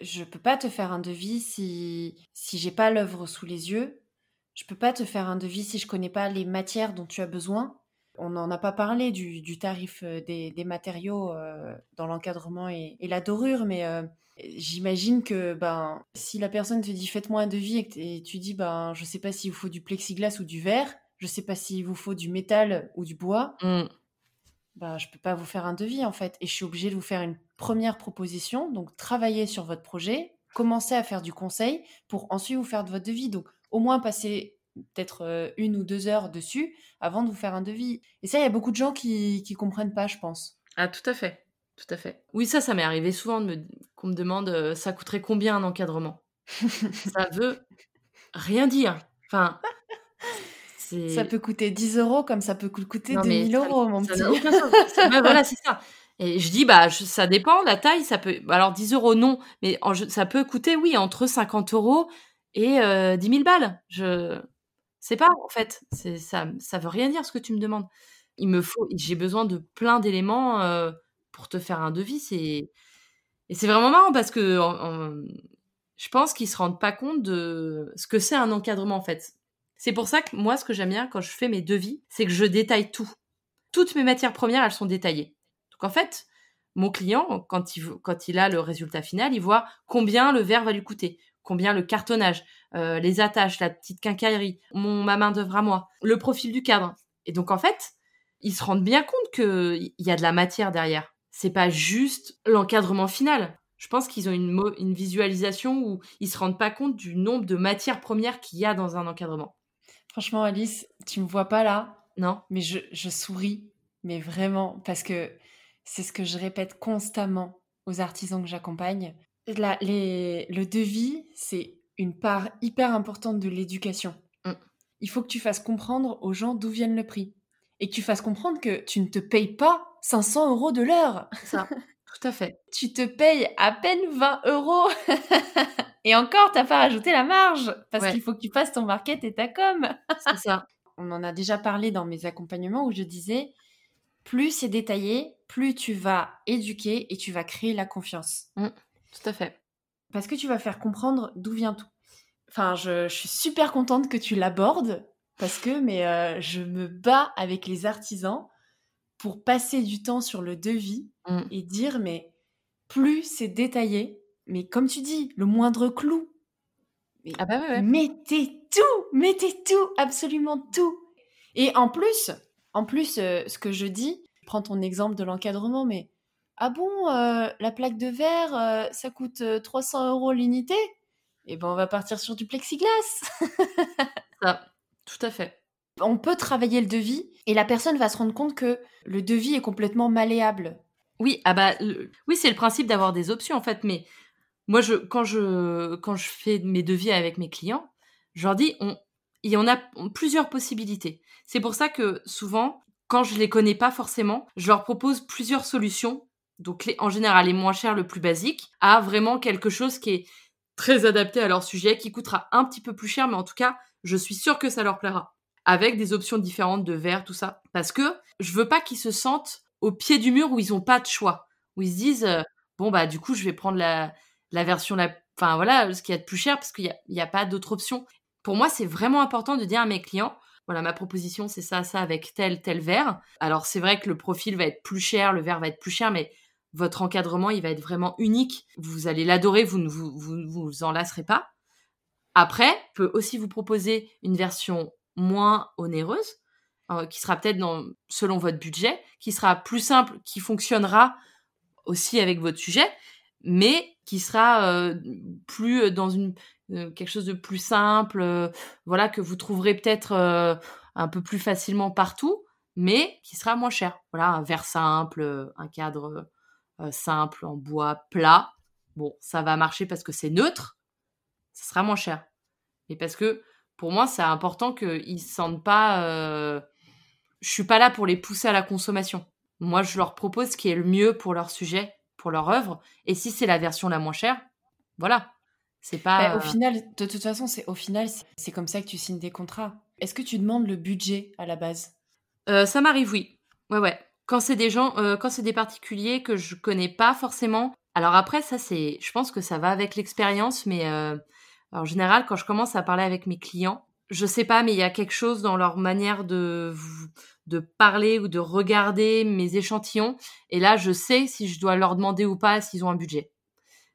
Je peux pas te faire un devis si, si j'ai pas l'œuvre sous les yeux. Je peux pas te faire un devis si je connais pas les matières dont tu as besoin. On n'en a pas parlé du, du tarif des, des matériaux euh, dans l'encadrement et, et la dorure, mais euh, j'imagine que ben, si la personne te dit faites-moi un devis et, t- et tu dis ben, je sais pas s'il vous faut du plexiglas ou du verre, je sais pas s'il vous faut du métal ou du bois, mm. ben, je peux pas vous faire un devis en fait. Et je suis obligée de vous faire une première proposition, donc travaillez sur votre projet, commencez à faire du conseil pour ensuite vous faire de votre devis. Donc au moins passez peut-être une ou deux heures dessus avant de vous faire un devis. Et ça, il y a beaucoup de gens qui qui comprennent pas, je pense. Ah, tout à fait, tout à fait. Oui, ça, ça m'est arrivé souvent de me, qu'on me demande euh, ça coûterait combien un encadrement. Ça veut rien dire. Enfin, c'est... ça peut coûter dix euros comme ça peut coûter non, deux mille euros, mon petit. Ben, voilà, c'est ça. Et je dis, bah, je, ça dépend, la taille, ça peut, alors dix euros, non, mais en, ça peut coûter, oui, entre cinquante euros et euh, dix mille balles. Je sais pas, en fait, c'est, ça, ça veut rien dire ce que tu me demandes. Il me faut, j'ai besoin de plein d'éléments euh, pour te faire un devis. C'est, et c'est vraiment marrant parce que en, en, je pense qu'ils se rendent pas compte de ce que c'est un encadrement, en fait. C'est pour ça que moi, ce que j'aime bien quand je fais mes devis, c'est que je détaille tout. Toutes mes matières premières, elles sont détaillées. Donc en fait, mon client, quand il, quand il a le résultat final, il voit combien le verre va lui coûter, combien le cartonnage, euh, les attaches, la petite quincaillerie, mon, ma main d'œuvre à moi, le profil du cadre. Et donc en fait, ils se rendent bien compte qu'il y a de la matière derrière. C'est pas juste l'encadrement final. Je pense qu'ils ont une, une visualisation où ils se rendent pas compte du nombre de matières premières qu'il y a dans un encadrement. Franchement, Alice, tu me vois pas là. Non. Mais je, je souris, mais vraiment, parce que c'est ce que je répète constamment aux artisans que j'accompagne. La, les, le devis, c'est une part hyper importante de l'éducation. Mm. Il faut que tu fasses comprendre aux gens d'où vient le prix. et que tu fasses comprendre que tu ne te payes pas cinq cents euros de l'heure. Ça, tout à fait. Tu te payes à peine vingt euros. Et encore, t'as pas rajouté la marge parce ouais. qu'il faut que tu fasses ton market et ta com. C'est ça. On en a déjà parlé dans mes accompagnements où je disais, plus c'est détaillé, plus tu vas éduquer et tu vas créer la confiance. Mmh, tout à fait. Parce que tu vas faire comprendre d'où vient tout. Enfin, je, je suis super contente que tu l'abordes parce que mais, euh, je me bats avec les artisans pour passer du temps sur le devis mmh. et dire, mais plus c'est détaillé, mais comme tu dis, le moindre clou. Mais ah bah ouais, ouais. Mettez tout, mettez tout, absolument tout. Et en plus, en plus, euh, ce que je dis, prends ton exemple de l'encadrement, mais ah bon, euh, la plaque de verre, euh, ça coûte trois cents euros l'unité ? Eh ben, on va partir sur du plexiglas. Ça, tout à fait. On peut travailler le devis et la personne va se rendre compte que le devis est complètement malléable. Oui, ah bah, le... oui, c'est le principe d'avoir des options en fait, mais moi, je, quand, je, quand je fais mes devis avec mes clients, je leur dis, on, il y en a plusieurs possibilités. C'est pour ça que souvent, quand je ne les connais pas forcément, je leur propose plusieurs solutions. Donc, les, en général, les moins chers, le plus basique, à vraiment quelque chose qui est très adapté à leur sujet, qui coûtera un petit peu plus cher, mais en tout cas, je suis sûre que ça leur plaira. Avec des options différentes de verre, tout ça. Parce que je ne veux pas qu'ils se sentent au pied du mur où ils n'ont pas de choix. Où ils se disent, euh, bon, bah du coup, je vais prendre la... la version, la... enfin voilà, ce qu'il y a de plus cher parce qu'il n'y a, a pas d'autre option. Pour moi, c'est vraiment important de dire à mes clients, voilà, ma proposition, c'est ça, ça avec tel, tel verre. Alors, c'est vrai que le profil va être plus cher, le verre va être plus cher, mais votre encadrement, il va être vraiment unique. Vous allez l'adorer, vous ne vous, vous, vous en lasserez pas. Après, je peux aussi vous proposer une version moins onéreuse, euh, qui sera peut-être dans, selon votre budget, qui sera plus simple, qui fonctionnera aussi avec votre sujet, mais qui sera euh, plus dans une euh, quelque chose de plus simple, euh, voilà, que vous trouverez peut-être euh, un peu plus facilement partout, mais qui sera moins cher. Voilà, un verre simple, un cadre euh, simple, en bois plat. Bon, ça va marcher parce que c'est neutre, ça sera moins cher. Et parce que, pour moi, c'est important qu'ils ne se sentent pas... Euh... Je ne suis pas là pour les pousser à la consommation. Moi, je leur propose ce qui est le mieux pour leur sujet, pour leur œuvre, et si c'est la version la moins chère, voilà, c'est pas... Bah, au final, de toute façon, c'est, au final, c'est, c'est comme ça que tu signes des contrats. Est-ce que tu demandes le budget à la base ? euh, Ça m'arrive, oui. Ouais, ouais. Quand c'est des gens, euh, quand c'est des particuliers que je connais pas forcément, alors après, ça, c'est... Je pense que ça va avec l'expérience, mais euh, en général, quand je commence à parler avec mes clients, je sais pas, mais il y a quelque chose dans leur manière de... de parler ou de regarder mes échantillons. Et là, je sais si je dois leur demander ou pas s'ils ont un budget.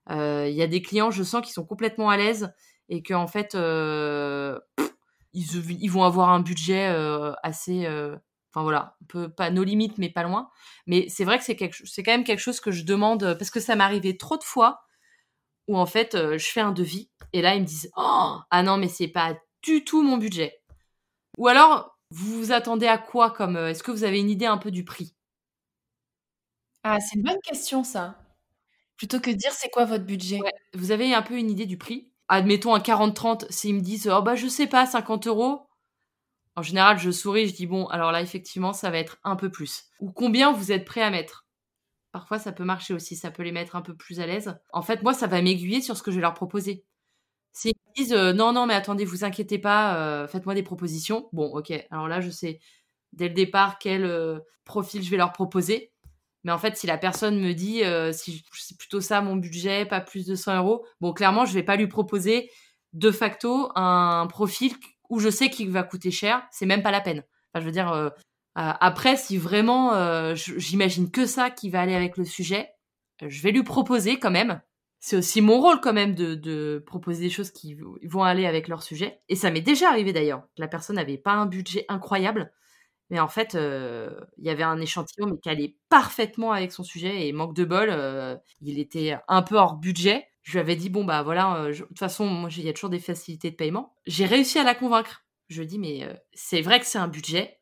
Il euh, y a des clients, je sens qu'ils sont complètement à l'aise et qu'en fait, euh, pff, ils, ils vont avoir un budget euh, assez... Euh, enfin voilà, un peu, pas nos limites, mais pas loin. Mais c'est vrai que c'est, quelque, c'est quand même quelque chose que je demande parce que ça m'est arrivé trop de fois où en fait, euh, je fais un devis et là, ils me disent « Oh, ah non, mais c'est pas du tout mon budget. » Ou alors... Vous vous attendez à quoi comme euh, est-ce que vous avez une idée un peu du prix ? Ah, c'est une bonne question, ça. Plutôt que de dire c'est quoi votre budget ? Ouais, vous avez un peu une idée du prix ? Admettons un quarante trente, s'ils me disent oh bah je sais pas, cinquante euros. En général, je souris, je dis bon, alors là effectivement, ça va être un peu plus. Ou combien vous êtes prêt à mettre ? Parfois, ça peut marcher aussi, ça peut les mettre un peu plus à l'aise. En fait, moi, ça va m'aiguiller sur ce que je vais leur proposer. S'ils me disent euh, non, non, mais attendez, vous inquiétez pas, euh, faites-moi des propositions. Bon, ok, alors là, je sais dès le départ quel euh, profil je vais leur proposer. Mais en fait, si la personne me dit euh, si c'est plutôt ça mon budget, pas plus de cent euros, bon, clairement, je vais pas lui proposer de facto un profil où je sais qu'il va coûter cher. C'est même pas la peine. Enfin, je veux dire, euh, euh, après, si vraiment euh, j'imagine que ça qui va aller avec le sujet, je vais lui proposer quand même. C'est aussi mon rôle quand même de, de proposer des choses qui vont aller avec leur sujet. Et ça m'est déjà arrivé d'ailleurs. La personne n'avait pas un budget incroyable, mais en fait, euh, il y avait un échantillon mais qui allait parfaitement avec son sujet et manque de bol, euh, il était un peu hors budget. Je lui avais dit, bon bah voilà, euh, je, de toute façon, moi, il y a toujours des facilités de paiement. J'ai réussi à la convaincre. Je lui ai dit, mais euh, c'est vrai que c'est un budget,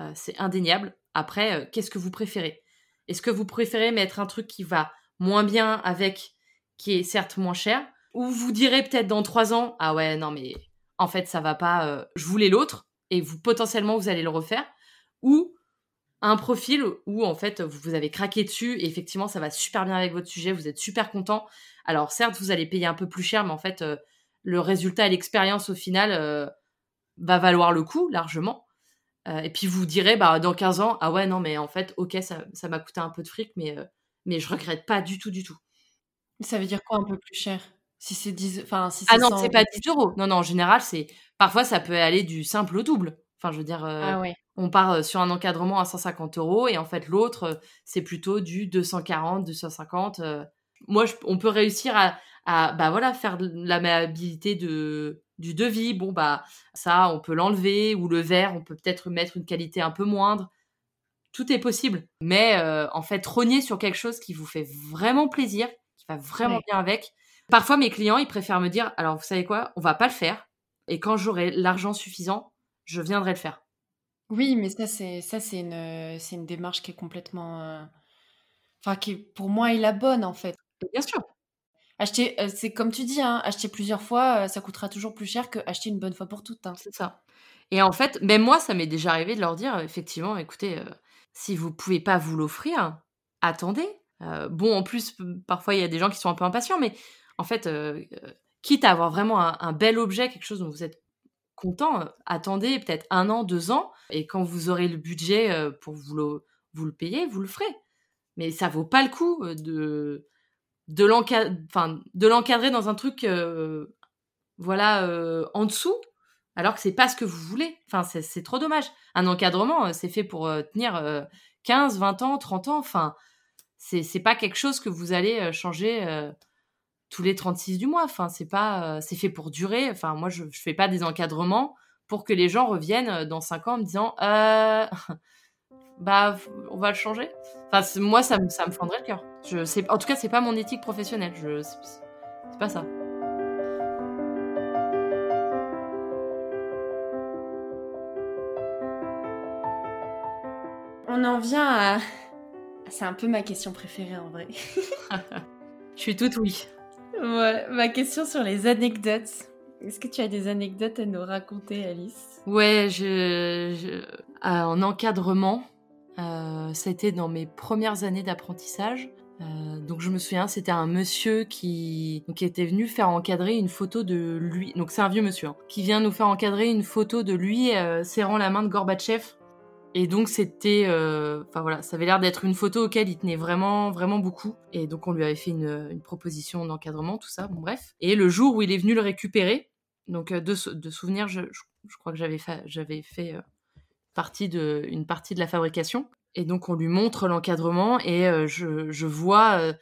euh, c'est indéniable. Après, euh, qu'est-ce que vous préférez ? Est-ce que vous préférez mettre un truc qui va moins bien avec... qui est certes moins cher, ou vous direz peut-être dans trois ans, ah ouais, non, mais en fait, ça va pas, euh, je voulais l'autre, et vous potentiellement, vous allez le refaire, ou un profil où en fait vous avez craqué dessus et effectivement ça va super bien avec votre sujet, vous êtes super content. Alors certes vous allez payer un peu plus cher, mais en fait euh, le résultat et l'expérience au final euh, va valoir le coup largement. Euh, et puis vous direz bah dans quinze ans, ah ouais non mais en fait ok ça, ça m'a coûté un peu de fric, mais euh, mais je regrette pas du tout du tout. Ça veut dire quoi un peu plus cher? Si c'est dix, enfin si c'est ah non cent... c'est pas dix euros. Non non en général c'est parfois ça peut aller du simple au double. Enfin, je veux dire, euh, ah ouais. On part sur un encadrement à cent cinquante euros et en fait, l'autre, c'est plutôt du deux cent quarante, deux cent cinquante. Euh. Moi, je, on peut réussir à, à bah, voilà, faire l'amabilité de, du devis. Bon, bah, ça, on peut l'enlever ou le verre, on peut peut-être mettre une qualité un peu moindre. Tout est possible. Mais euh, en fait, rogner sur quelque chose qui vous fait vraiment plaisir, qui va vraiment ouais. bien avec. Parfois, mes clients, ils préfèrent me dire, alors, vous savez quoi, on va pas le faire. Et quand j'aurai l'argent suffisant, je viendrai le faire. Oui, mais ça, c'est, ça, c'est, une, c'est une démarche qui est complètement... Euh, enfin, qui est, pour moi, est la bonne, en fait. Bien sûr. Acheter, euh, c'est comme tu dis, hein, acheter plusieurs fois, euh, ça coûtera toujours plus cher qu'acheter une bonne fois pour toutes. Hein. C'est ça. Et en fait, même moi, ça m'est déjà arrivé de leur dire, effectivement, écoutez, euh, si vous ne pouvez pas vous l'offrir, attendez. Euh, bon, en plus, parfois, il y a des gens qui sont un peu impatients, mais en fait, euh, quitte à avoir vraiment un, un bel objet, quelque chose dont vous êtes content, euh, attendez peut-être un an, deux ans, et quand vous aurez le budget euh, pour vous le, vous le payer, vous le ferez. Mais ça vaut pas le coup de, de, l'encadre, de l'encadrer dans un truc euh, voilà, euh, en dessous, alors que c'est pas ce que vous voulez. Enfin, c'est, c'est trop dommage. Un encadrement, euh, c'est fait pour euh, tenir euh, quinze, vingt ans, trente ans. Enfin, c'est, c'est pas quelque chose que vous allez euh, changer... Euh, tous les trente-six du mois, enfin, c'est pas, euh, c'est fait pour durer. Enfin, moi, je, je fais pas des encadrements pour que les gens reviennent dans cinq ans en me disant, euh, bah, on va le changer. Enfin, moi, ça me, ça me fendrait le cœur. Je, c'est, en tout cas, c'est pas mon éthique professionnelle. Je, c'est, c'est pas ça. On en vient à, c'est un peu ma question préférée en vrai. Je suis toute oui. Voilà, ma question sur les anecdotes. Est-ce que tu as des anecdotes à nous raconter, Alice? Ouais, je, je... Euh, en encadrement, euh, ça a été dans mes premières années d'apprentissage. Euh, donc je me souviens, c'était un monsieur qui, qui était venu faire encadrer une photo de lui. Donc c'est un vieux monsieur hein, qui vient nous faire encadrer une photo de lui euh, serrant la main de Gorbatchev. Et donc c'était, euh, enfin voilà, ça avait l'air d'être une photo auquel il tenait vraiment, vraiment beaucoup. Et donc on lui avait fait une, une proposition d'encadrement, tout ça, bon bref. Et le jour où il est venu le récupérer, donc de, de souvenir, je, je, je crois que j'avais, fa- j'avais fait euh, partie de, une partie de la fabrication. Et donc on lui montre l'encadrement et euh, je, je vois euh,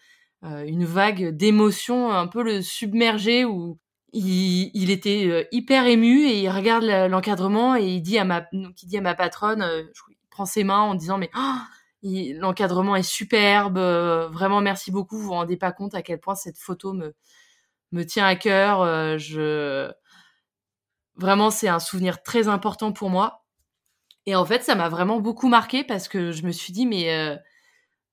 euh, une vague d'émotion un peu le submerger où... Il, il était hyper ému et il regarde l'encadrement et il dit à ma, donc il dit à ma patronne, il prend ses mains en disant mais oh, il, l'encadrement est superbe, vraiment merci beaucoup, vous vous rendez pas compte à quel point cette photo me me tient à cœur, je vraiment c'est un souvenir très important pour moi. Et en fait ça m'a vraiment beaucoup marquée parce que je me suis dit mais euh,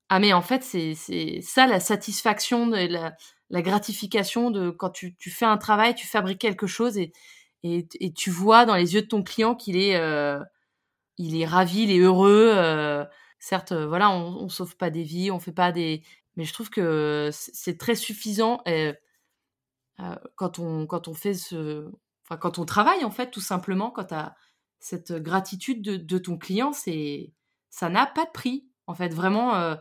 ah mais en fait c'est c'est ça la satisfaction de la la gratification de quand tu, tu fais un travail, tu fabriques quelque chose et, et, et tu vois dans les yeux de ton client qu'il est, euh, il est ravi, il est heureux. Euh, certes, voilà, on ne sauve pas des vies, on fait pas des... Mais je trouve que c'est très suffisant et, euh, quand, on, quand on fait ce... Enfin, quand on travaille, en fait, tout simplement, quand tu as cette gratitude de, de ton client, c'est, ça n'a pas de prix, en fait, vraiment... Euh,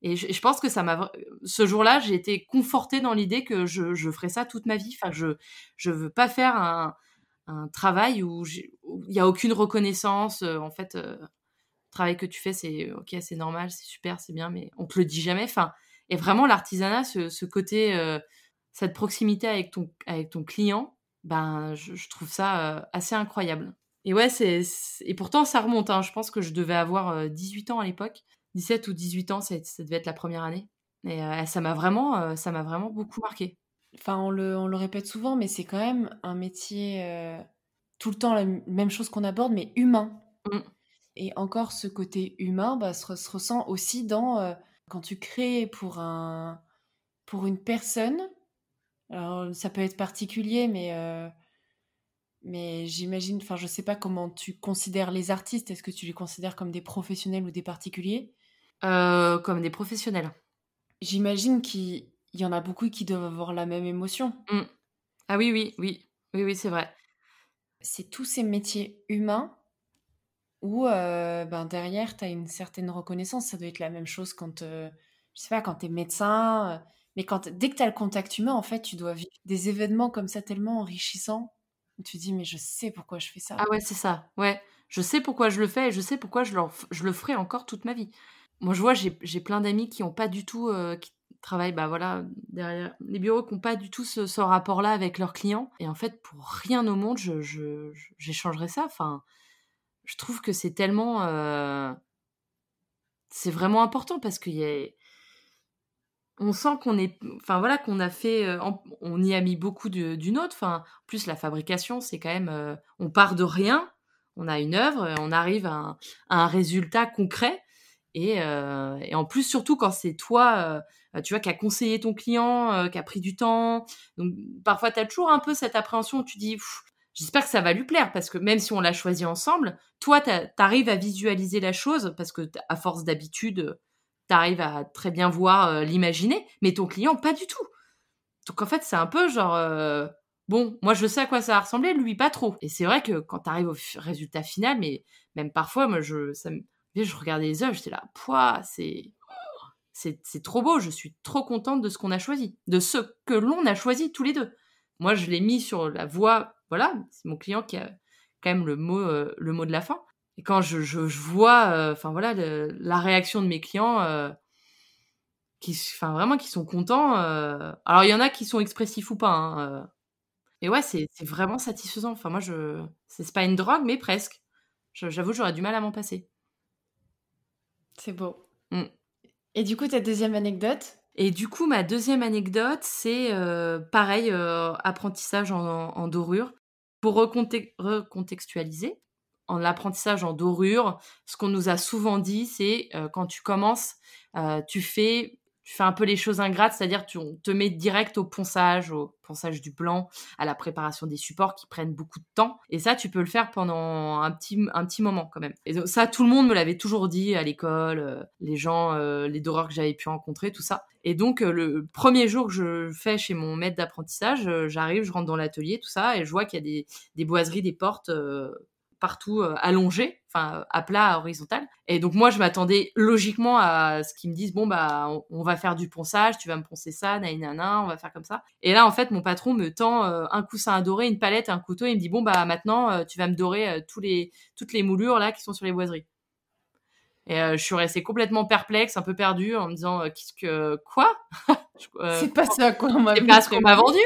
Et je, je pense que ça m'a. Ce jour-là, j'ai été confortée dans l'idée que je, je ferais ça toute ma vie. Enfin, je je veux pas faire un, un travail où il y a aucune reconnaissance. En fait, euh, le travail que tu fais, c'est ok, c'est normal, c'est super, c'est bien, mais on te le dit jamais. Enfin, et vraiment l'artisanat, ce, ce côté, euh, cette proximité avec ton avec ton client, ben, je, je trouve ça euh, assez incroyable. Et ouais, c'est, c'est... et pourtant ça remonte. Hein. Je pense que je devais avoir dix-huit ans à l'époque. dix-sept ou dix-huit ans, ça, ça devait être la première année. Et euh, ça, m'a vraiment, euh, ça m'a vraiment beaucoup marqué. Enfin, on le, on le répète souvent, mais c'est quand même un métier, euh, tout le temps la m- même chose qu'on aborde, mais humain. Mmh. Et encore, ce côté humain bah, se, re- se ressent aussi dans euh, quand tu crées pour, un, pour une personne. Alors, ça peut être particulier, mais euh, Mais j'imagine, enfin, je sais pas comment tu considères les artistes. Est-ce que tu les considères comme des professionnels ou des particuliers ? Euh, comme des professionnels. J'imagine qu'il y en a beaucoup qui doivent avoir la même émotion. Mmh. Ah oui, oui, oui. Oui, oui, c'est vrai. C'est tous ces métiers humains où euh, ben derrière, tu as une certaine reconnaissance. Ça doit être la même chose quand, euh, je sais pas, quand tu es médecin. Euh, mais quand, dès que tu as le contact humain, en fait, tu dois vivre des événements comme ça tellement enrichissants. Tu te dis, mais je sais pourquoi je fais ça. Ah ouais, c'est ça. Ouais. Je sais pourquoi je le fais et je sais pourquoi je le, je le ferai encore toute ma vie. Moi, je vois, j'ai, j'ai plein d'amis qui n'ont pas du tout, euh, qui travaillent bah, voilà, derrière les bureaux, qui n'ont pas du tout ce, ce rapport-là avec leurs clients. Et en fait, pour rien au monde, je, je, je, j'échangerais ça. Enfin, je trouve que c'est tellement... Euh, c'est vraiment important parce qu'il y a... On sent qu'on est, enfin voilà, qu'on a fait, on y a mis beaucoup de, du nôtre. Enfin, en plus la fabrication, c'est quand même, euh, on part de rien, on a une œuvre, on arrive à un, à un résultat concret. Et, euh, et en plus, surtout quand c'est toi, euh, tu vois, qui a conseillé ton client, euh, qui a pris du temps. Donc parfois, t'as toujours un peu cette appréhension où tu dis, pff, j'espère que ça va lui plaire, parce que même si on l'a choisi ensemble, toi, t'arrives à visualiser la chose parce que à force d'habitude. T'arrives à très bien voir, euh, l'imaginer, mais ton client, pas du tout. Donc, en fait, c'est un peu genre... Euh, bon, moi, je sais à quoi ça va ressembler, lui, pas trop. Et c'est vrai que quand t'arrives au f- résultat final, mais même parfois, moi, je, ça me... je regardais les œuvres, j'étais là, pouah, c'est... c'est... c'est trop beau, je suis trop contente de ce qu'on a choisi, de ce que l'on a choisi, tous les deux. Moi, je l'ai mis sur la voie, voilà, c'est mon client qui a quand même le mot, euh, le mot de la fin. Et quand je, je, je vois, enfin euh, voilà, le, la réaction de mes clients, euh, qui, enfin vraiment, qui sont contents. Euh... Alors il y en a qui sont expressifs ou pas. Hein, euh... Mais ouais, c'est, c'est vraiment satisfaisant. Enfin moi, je, c'est, c'est pas une drogue, mais presque. Je, j'avoue, j'aurais du mal à m'en passer. C'est beau. Mm. Et du coup, ta deuxième anecdote ? Et du coup, ma deuxième anecdote, c'est euh, pareil, euh, apprentissage en, en, en dorure. Pour reconte- recontextualiser. En apprentissage en dorure, ce qu'on nous a souvent dit, c'est euh, quand tu commences, euh, tu fais tu fais un peu les choses ingrates, c'est-à-dire tu, on te met direct au ponçage, au ponçage du blanc, à la préparation des supports qui prennent beaucoup de temps. Et ça, tu peux le faire pendant un petit, un petit moment quand même. Et donc, ça, tout le monde me l'avait toujours dit à l'école, euh, les gens, euh, les doreurs que j'avais pu rencontrer, tout ça. Et donc, euh, le premier jour que je fais chez mon maître d'apprentissage, euh, j'arrive, je rentre dans l'atelier, tout ça, et je vois qu'il y a des, des boiseries, des portes... Euh, partout euh, allongé, enfin à plat, à horizontal. Et donc moi, je m'attendais logiquement à ce qu'ils me disent, bon bah on, on va faire du ponçage, tu vas me poncer ça, nanana, on va faire comme ça. Et là en fait, mon patron me tend euh, un coussin à dorer, une palette, un couteau, et il me dit bon bah maintenant euh, tu vas me dorer euh, tous les toutes les moulures là qui sont sur les boiseries. Et euh, je suis restée complètement perplexe, un peu perdue, en me disant euh, qu'est-ce que quoi je, euh, C'est pas ça à quoi on m'a vendu. C'est pas ce qu'on m'a vendu.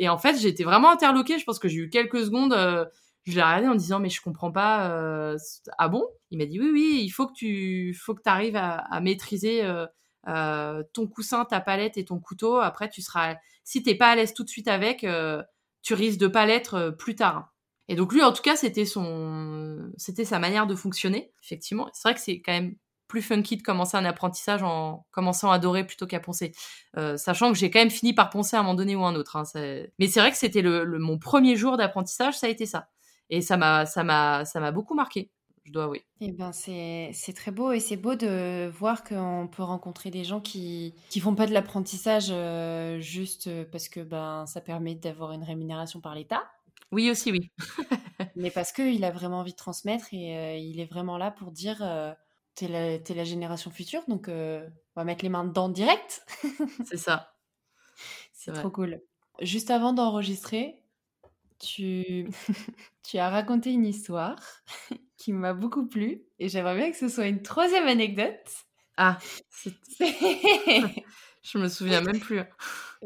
Et en fait, j'étais vraiment interloquée. Je pense que j'ai eu quelques secondes. Euh, Je l'ai regardé en disant, mais je comprends pas, euh, ah bon ? Il m'a dit, oui, oui, il faut que tu faut que t'arrives à, à maîtriser euh, euh, ton coussin, ta palette et ton couteau. Après, tu seras, si t'es pas à l'aise tout de suite avec, euh, tu risques de pas l'être euh, plus tard. Et donc lui, en tout cas, c'était son, c'était sa manière de fonctionner, effectivement. C'est vrai que c'est quand même plus funky de commencer un apprentissage en commençant à dorer plutôt qu'à poncer. Euh, sachant que j'ai quand même fini par poncer à un moment donné ou un autre. Hein, ça... Mais c'est vrai que c'était le, le, mon premier jour d'apprentissage, ça a été ça. Et ça m'a, ça m'a, ça m'a beaucoup marqué, je dois avouer. Eh ben c'est, c'est très beau et c'est beau de voir qu'on peut rencontrer des gens qui qui font pas de l'apprentissage euh, juste parce que ben ça permet d'avoir une rémunération par l'État. Oui aussi oui. Mais parce que il a vraiment envie de transmettre et euh, il est vraiment là pour dire euh, t'es la t'es la génération future donc euh, on va mettre les mains dedans direct. C'est ça. C'est, c'est vrai. Trop cool. Juste avant d'enregistrer. Tu... tu as raconté une histoire qui m'a beaucoup plu et j'aimerais bien que ce soit une troisième anecdote. Ah, c'est... c'est... je me souviens même plus.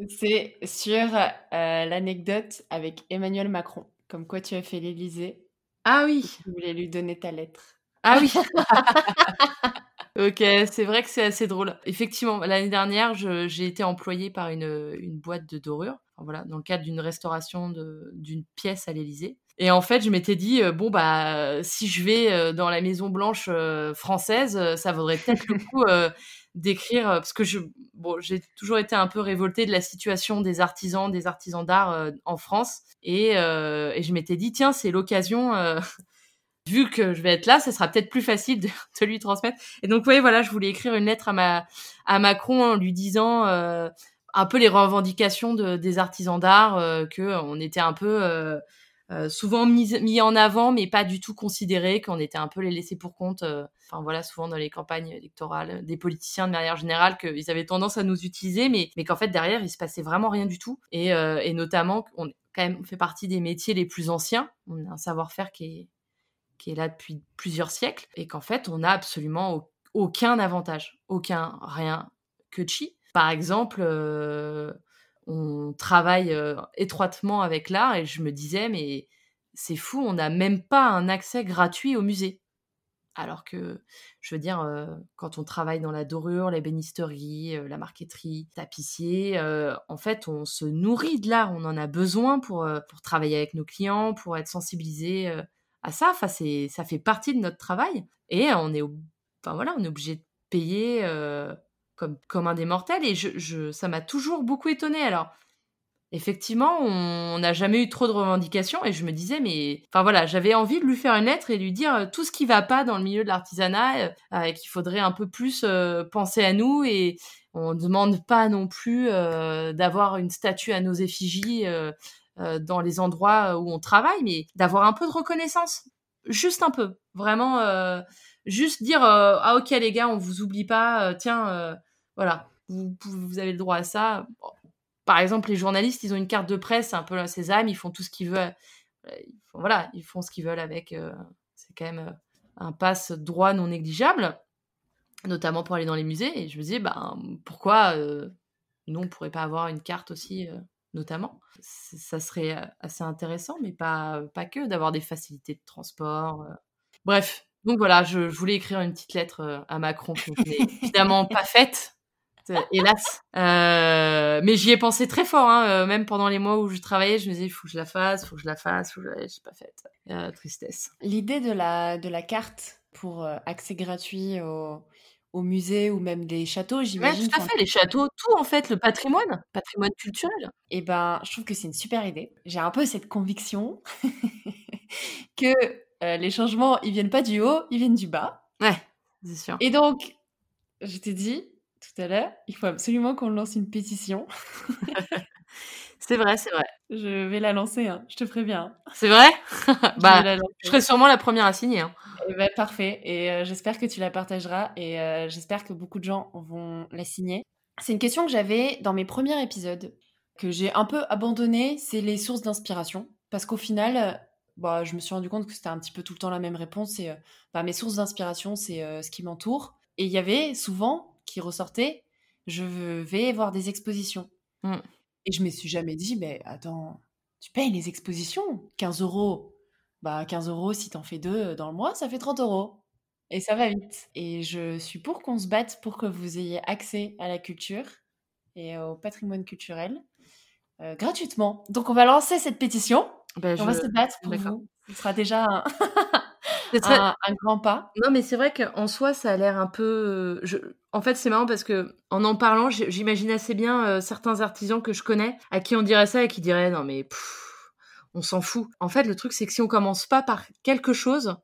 C'est sur euh, l'anecdote avec Emmanuel Macron, comme quoi tu as fait l'Élysée. Ah oui. Tu voulais lui donner ta lettre. Ah oui. Ok, c'est vrai que c'est assez drôle. Effectivement, l'année dernière, je, j'ai été employée par une, une boîte de dorure. Voilà, dans le cadre d'une restauration de, d'une pièce à l'Élysée. Et en fait, je m'étais dit, euh, bon, bah, si je vais euh, dans la Maison Blanche euh, française, euh, ça vaudrait peut-être le coup euh, d'écrire, euh, parce que je, bon, j'ai toujours été un peu révoltée de la situation des artisans, des artisans d'art euh, en France. Et, euh, et je m'étais dit, tiens, c'est l'occasion, euh, vu que je vais être là, ça sera peut-être plus facile de, de lui transmettre. Et donc, ouais, voilà, je voulais écrire une lettre à, ma, à Macron en lui disant... Euh, un peu les revendications de, des artisans d'art, euh, qu'on était un peu euh, euh, souvent mis, mis en avant, mais pas du tout considérés, qu'on était un peu les laissés pour compte. Euh, enfin voilà, souvent dans les campagnes électorales, des politiciens de manière générale, qu'ils avaient tendance à nous utiliser, mais, mais qu'en fait derrière, il se passait vraiment rien du tout. Et, euh, et notamment, on quand même fait partie des métiers les plus anciens. On a un savoir-faire qui est, qui est là depuis plusieurs siècles, et qu'en fait, on n'a absolument aucun avantage, aucun, rien que chi. Par exemple, euh, on travaille euh, étroitement avec l'art et je me disais, mais c'est fou, on n'a même pas un accès gratuit au musée. Alors que, je veux dire, euh, quand on travaille dans la dorure, l'ébénisterie, euh, la marqueterie, tapissier, euh, en fait, on se nourrit de l'art, on en a besoin pour, euh, pour travailler avec nos clients, pour être sensibilisés euh, à ça. Enfin, c'est, ça fait partie de notre travail et on est, ob... enfin, voilà, on est obligé de payer... Euh, Comme, comme un des mortels, et je, je, ça m'a toujours beaucoup étonnée. Alors, effectivement, on n'a jamais eu trop de revendications, et je me disais, mais... Enfin voilà, j'avais envie de lui faire une lettre et lui dire tout ce qui ne va pas dans le milieu de l'artisanat, euh, et qu'il faudrait un peu plus euh, penser à nous, et on ne demande pas non plus euh, d'avoir une statue à nos effigies euh, euh, dans les endroits où on travaille, mais d'avoir un peu de reconnaissance, juste un peu, vraiment... Euh, juste dire euh, ah ok les gars on vous oublie pas euh, tiens euh, voilà vous, vous avez le droit à ça. Bon. Par exemple les journalistes ils ont une carte de presse un peu leur sésame, ils font tout ce qu'ils veulent, ils font, voilà ils font ce qu'ils veulent avec euh, c'est quand même euh, un passe droit non négligeable notamment pour aller dans les musées et je me disais ben pourquoi euh, nous on pourrait pas avoir une carte aussi euh, notamment c'est, ça serait assez intéressant mais pas pas que d'avoir des facilités de transport euh. Bref. Donc voilà, je, je voulais écrire une petite lettre à Macron que je n'ai évidemment pas faite, hélas. Euh, mais j'y ai pensé très fort, hein, même pendant les mois où je travaillais, je me disais, il faut que je la fasse, il faut que je la fasse, faut que je ne l'ai pas faite. Euh, tristesse. L'idée de la, de la carte pour euh, accès gratuit au, au musée ou même des châteaux, j'imagine. Ouais, tout à fait, les châteaux, tout en fait, le patrimoine, patrimoine culturel. Eh bien, je trouve que c'est une super idée. J'ai un peu cette conviction que... Euh, les changements, ils viennent pas du haut, ils viennent du bas. Ouais, c'est sûr. Et donc, je t'ai dit tout à l'heure, il faut absolument qu'on lance une pétition. C'est vrai, c'est vrai. Je vais la lancer, hein, je te préviens. C'est vrai ? Bah, je, je serai sûrement la première à signer. Hein. Et bah, parfait, et euh, j'espère que tu la partageras, et euh, j'espère que beaucoup de gens vont la signer. C'est une question que j'avais dans mes premiers épisodes, que j'ai un peu abandonnée, c'est les sources d'inspiration. Parce qu'au final... Bah, je me suis rendu compte que c'était un petit peu tout le temps la même réponse. Et, euh, bah, mes sources d'inspiration, c'est euh, ce qui m'entoure. Et il y avait souvent, qui ressortait, je vais voir des expositions. Mm. Et je ne me suis jamais dit, mais attends, tu payes les expositions quinze euros. Bah, quinze euros, si tu en fais deux dans le mois, ça fait trente euros. Et ça va vite. Et je suis pour qu'on se batte pour que vous ayez accès à la culture et au patrimoine culturel euh, gratuitement. Donc, on va lancer cette pétition. Ben on je... va se battre pour D'accord. vous. Ce sera déjà un... très... un, un grand pas. Non, mais c'est vrai qu'en soi, ça a l'air un peu... Je... En fait, c'est marrant parce que en en parlant, j'imagine assez bien euh, certains artisans que je connais à qui on dirait ça et qui diraient « Non, mais pff, on s'en fout. » En fait, le truc, c'est que si on commence pas par quelque chose,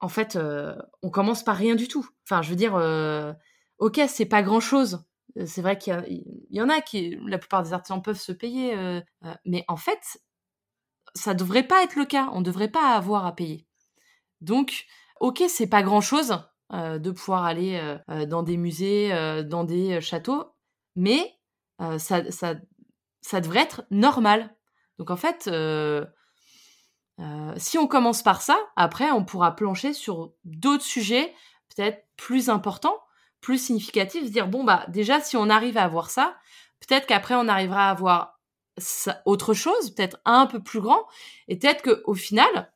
en fait, euh, on commence par rien du tout. Enfin, je veux dire, euh, ok, c'est pas grand-chose. C'est vrai qu'il y, a... Il y en a qui... La plupart des artisans peuvent se payer. Euh... Mais en fait... ça devrait pas être le cas, on devrait pas avoir à payer. Donc, ok, c'est pas grand-chose euh, de pouvoir aller euh, dans des musées, euh, dans des châteaux, mais euh, ça, ça, ça devrait être normal. Donc en fait, euh, euh, si on commence par ça, après on pourra plancher sur d'autres sujets, peut-être plus importants, plus significatifs, se dire bon bah déjà si on arrive à avoir ça, peut-être qu'après on arrivera à avoir ça, autre chose, peut-être un peu plus grand, et peut-être qu'au final,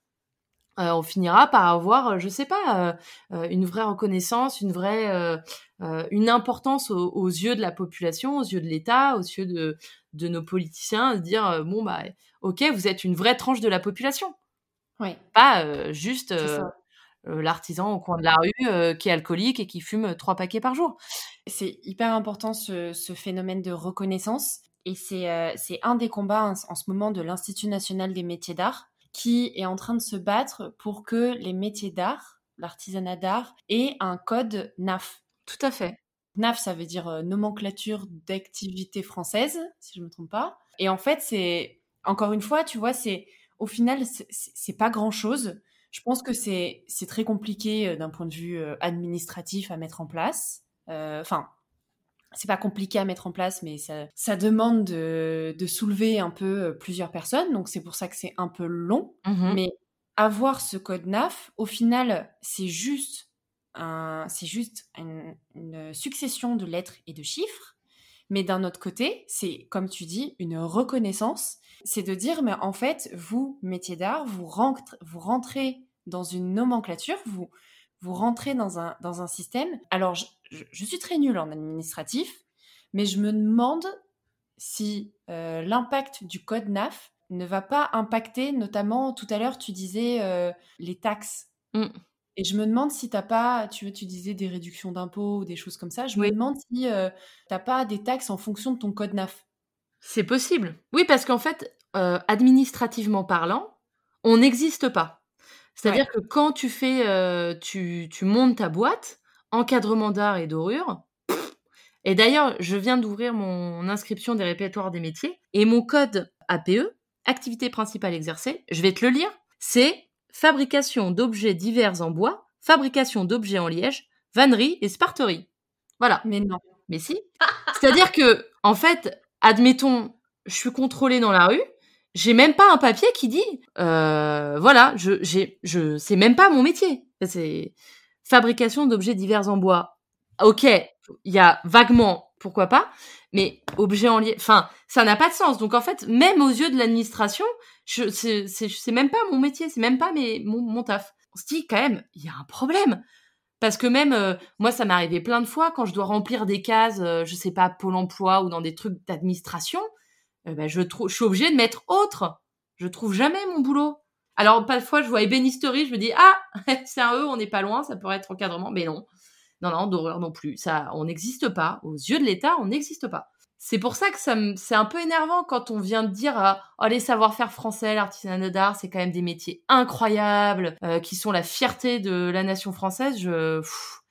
euh, on finira par avoir, je sais pas, euh, une vraie reconnaissance, une vraie, euh, euh, une importance aux, aux yeux de la population, aux yeux de l'État, aux yeux de, de nos politiciens, de dire, euh, bon, bah, ok, vous êtes une vraie tranche de la population. Ouais. Pas euh, juste euh, euh, l'artisan au coin de la rue euh, qui est alcoolique et qui fume trois paquets par jour. C'est hyper important ce, ce phénomène de reconnaissance. Et c'est, euh, c'est un des combats en, en ce moment de l'Institut national des métiers d'art qui est en train de se battre pour que les métiers d'art, l'artisanat d'art, aient un code N A F. Tout à fait. N A F, ça veut dire euh, Nomenclature d'activité française, si je ne me trompe pas. Et en fait, c'est, encore une fois, tu vois, c'est, au final, c'est, c'est pas grand-chose. Je pense que c'est, c'est très compliqué euh, d'un point de vue euh, administratif à mettre en place. Enfin... Euh, C'est pas compliqué à mettre en place, mais ça, ça demande de, de soulever un peu plusieurs personnes. Donc, c'est pour ça que c'est un peu long. Mmh. Mais avoir ce code N A F, au final, c'est juste, un, c'est juste une, une succession de lettres et de chiffres. Mais d'un autre côté, c'est, comme tu dis, une reconnaissance. C'est de dire, mais en fait, vous, métiers d'art, vous rentrez, vous rentrez dans une nomenclature, vous... Vous rentrez dans un, dans un système. Alors, je, je, je suis très nulle en administratif, mais je me demande si euh, l'impact du code N A F ne va pas impacter, notamment, tout à l'heure, tu disais euh, les taxes. Mm. Et je me demande si t'as pas, tu, tu disais des réductions d'impôts ou des choses comme ça, je oui. me demande si euh, t'as pas des taxes en fonction de ton code N A F. C'est possible. Oui, parce qu'en fait, euh, administrativement parlant, on n'existe pas. C'est-à-dire ouais. que quand tu fais, euh, tu, tu montes ta boîte, encadrement d'art et dorure, pff, et d'ailleurs, je viens d'ouvrir mon inscription des répertoires des métiers, et mon code A P E, activité principale exercée, je vais te le lire, c'est fabrication d'objets divers en bois, fabrication d'objets en liège, vannerie et sparterie. Voilà. Mais non. Mais si. C'est-à-dire que, en fait, admettons, je suis contrôlée dans la rue, j'ai même pas un papier qui dit, euh, voilà, je, j'ai, je, c'est même pas mon métier. C'est fabrication d'objets divers en bois. Ok, il y a vaguement, pourquoi pas, mais objets en lié, enfin, ça n'a pas de sens. Donc en fait, même aux yeux de l'administration, je, c'est, c'est, c'est même pas mon métier, c'est même pas mes, mon, mon taf. On se dit quand même, il y a un problème. Parce que même, euh, moi, ça m'est arrivé plein de fois quand je dois remplir des cases, euh, je sais pas, Pôle emploi ou dans des trucs d'administration. Euh, bah, je, trou- je suis obligée de mettre autre. Je trouve jamais mon boulot. Alors, parfois, je vois ébénisterie, je me dis « Ah, c'est un E, on n'est pas loin, ça pourrait être encadrement. » Mais non, non, non, d'horreur non plus. Ça, on n'existe pas. Aux yeux de l'État, on n'existe pas. C'est pour ça que ça m- c'est un peu énervant quand on vient de dire euh, « Oh, les savoir-faire français, l'artisanat d'art, c'est quand même des métiers incroyables, euh, qui sont la fierté de la nation française. » Je... Pff,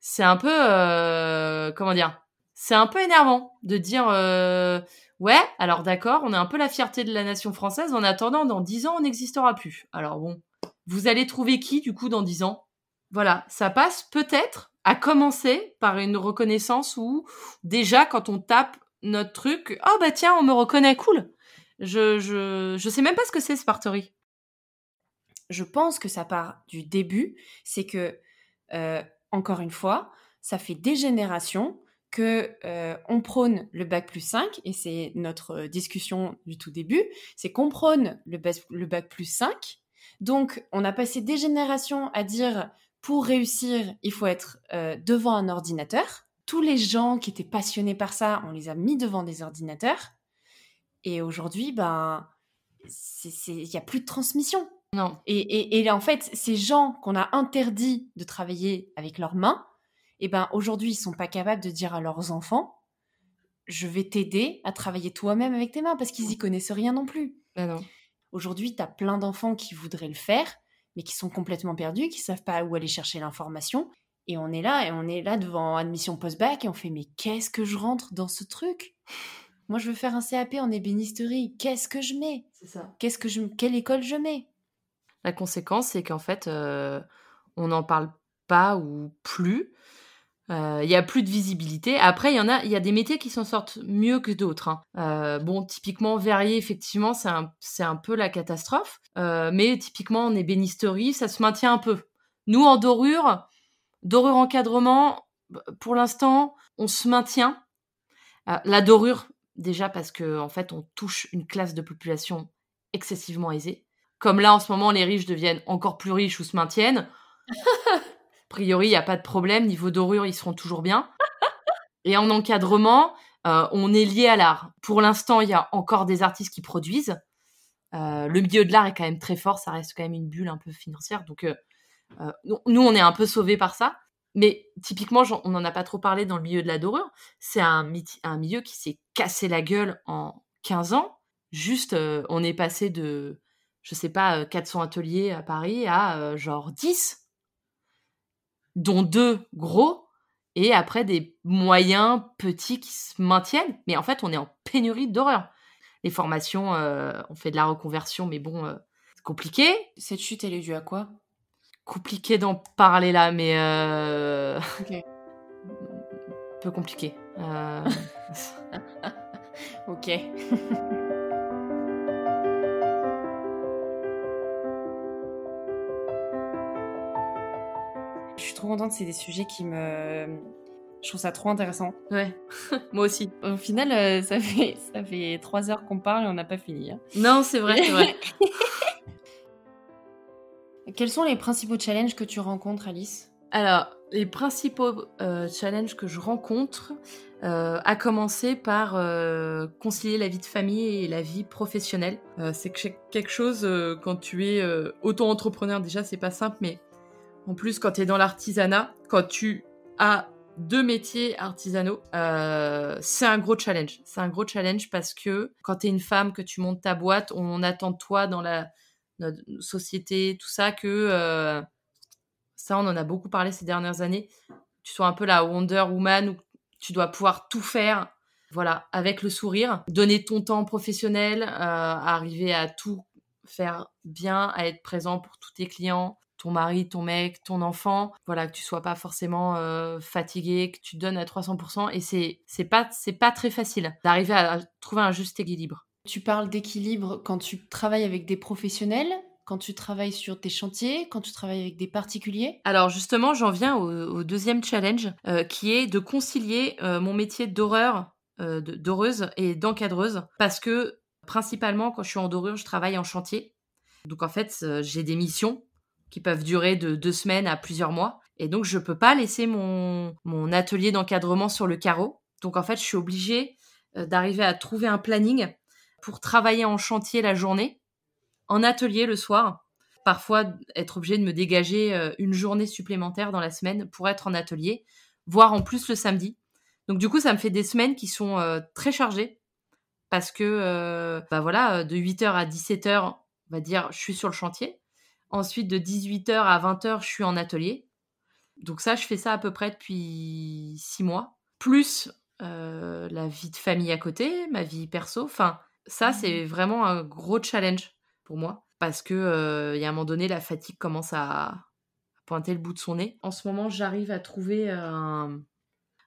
c'est un peu... Euh, comment dire ? C'est un peu énervant de dire... Euh, Ouais, alors d'accord, on a un peu la fierté de la nation française. En attendant, dans dix ans, on n'existera plus. Alors bon, vous allez trouver qui, du coup, dans dix ans ? Voilà, ça passe peut-être à commencer par une reconnaissance où, déjà, quand on tape notre truc, « Oh bah tiens, on me reconnaît, cool !» Je je je sais même pas ce que c'est, Sparterie. Je pense que ça part du début. C'est que, euh, encore une fois, ça fait des générations... que euh, on prône le bac plus cinq, et c'est notre discussion du tout début, c'est qu'on prône le, bas, le bac plus cinq. Donc, on a passé des générations à dire, pour réussir, il faut être euh, devant un ordinateur. Tous les gens qui étaient passionnés par ça, on les a mis devant des ordinateurs. Et aujourd'hui, ben, c'est, c'est, y a plus de transmission. Non. Et, et, et en fait, ces gens qu'on a interdits de travailler avec leurs mains, et eh ben aujourd'hui, ils sont pas capables de dire à leurs enfants « Je vais t'aider à travailler toi-même avec tes mains » parce qu'ils y connaissent rien non plus. Ben non. Aujourd'hui, tu as plein d'enfants qui voudraient le faire, mais qui sont complètement perdus, qui savent pas où aller chercher l'information. Et on est là, et on est là devant admission post-bac, et on fait « Mais qu'est-ce que je rentre dans ce truc ? Moi, je veux faire un C A P en ébénisterie. Qu'est-ce que je mets ? C'est ça. Qu'est-ce que je, quelle école je mets ?» La conséquence, c'est qu'en fait, euh, on n'en parle pas ou plus. Il euh, n'y a plus de visibilité. Après, il y en a, il y a des métiers qui s'en sortent mieux que d'autres. Hein. Euh, bon, typiquement, verrier, effectivement, c'est un, c'est un peu la catastrophe. Euh, mais typiquement, en ébénisterie, ça se maintient un peu. Nous, en dorure, dorure encadrement, pour l'instant, on se maintient. Euh, la dorure, déjà, parce que en fait, on touche une classe de population excessivement aisée. Comme là, en ce moment, les riches deviennent encore plus riches ou se maintiennent. A priori, il n'y a pas de problème. Niveau dorure, ils seront toujours bien. Et en encadrement, euh, on est lié à l'art. Pour l'instant, il y a encore des artistes qui produisent. Euh, le milieu de l'art est quand même très fort, ça reste quand même une bulle un peu financière, donc euh, euh, nous on est un peu sauvés par ça, mais typiquement on n'en a pas trop parlé dans le milieu de la dorure, c'est un, un milieu qui s'est cassé la gueule en quinze ans, juste euh, on est passé de, je sais pas, quatre cents ateliers à Paris à euh, genre dix, dont deux gros, et après des moyens petits qui se maintiennent, mais en fait on est en pénurie d'horreur. Les formations, euh, on fait de la reconversion, mais bon, euh, c'est compliqué. Cette chute, elle est due à quoi? Compliqué d'en parler là, mais... Euh... Okay. Peu compliqué. Euh... ok. Je suis trop contente, c'est des sujets qui me... Je trouve ça trop intéressant. Ouais, moi aussi. Au final, euh, ça fait ça fait trois heures qu'on parle et on n'a pas fini. Hein. Non, c'est vrai, c'est vrai. Quels sont les principaux challenges que tu rencontres, Alice? Alors, les principaux euh, challenges que je rencontre, euh, à commencer par euh, concilier la vie de famille et la vie professionnelle. Euh, c'est quelque chose, euh, quand tu es euh, auto-entrepreneur, déjà, c'est pas simple, mais en plus, quand tu es dans l'artisanat, quand tu as deux métiers artisanaux, euh, c'est un gros challenge. C'est un gros challenge parce que quand t'es une femme, que tu montes ta boîte, on attend de toi dans la notre société, tout ça, que euh, ça, on en a beaucoup parlé ces dernières années. Tu sois un peu la Wonder Woman où tu dois pouvoir tout faire, voilà, avec le sourire, donner ton temps professionnel, euh, arriver à tout faire bien, à être présent pour tous tes clients, ton mari, ton mec, ton enfant, voilà, que tu sois pas forcément euh, fatigué, que tu te donnes à trois cents pour cent, et c'est c'est pas c'est pas très facile d'arriver à, à trouver un juste équilibre. Tu parles d'équilibre quand tu travailles avec des professionnels, quand tu travailles sur tes chantiers, quand tu travailles avec des particuliers. Alors justement, j'en viens au, au deuxième challenge, euh, qui est de concilier euh, mon métier d'horreur, euh, d'heureuse et d'encadreuse, parce que principalement quand je suis en dorure, je travaille en chantier, donc en fait euh, j'ai des missions qui peuvent durer de deux semaines à plusieurs mois. Et donc, je ne peux pas laisser mon, mon atelier d'encadrement sur le carreau. Donc, en fait, je suis obligée d'arriver à trouver un planning pour travailler en chantier la journée, en atelier le soir. Parfois, être obligée de me dégager une journée supplémentaire dans la semaine pour être en atelier, voire en plus le samedi. Donc, du coup, ça me fait des semaines qui sont très chargées parce que, bah voilà, de huit heures à dix-sept heures, on va dire, je suis sur le chantier. Ensuite, de dix-huit heures à vingt heures, je suis en atelier. Donc ça, je fais ça à peu près depuis six mois. Plus euh, la vie de famille à côté, ma vie perso. Enfin, ça, mmh. c'est vraiment un gros challenge pour moi. Parce qu'il euh, y a un moment donné, la fatigue commence à pointer le bout de son nez. En ce moment, j'arrive à trouver un,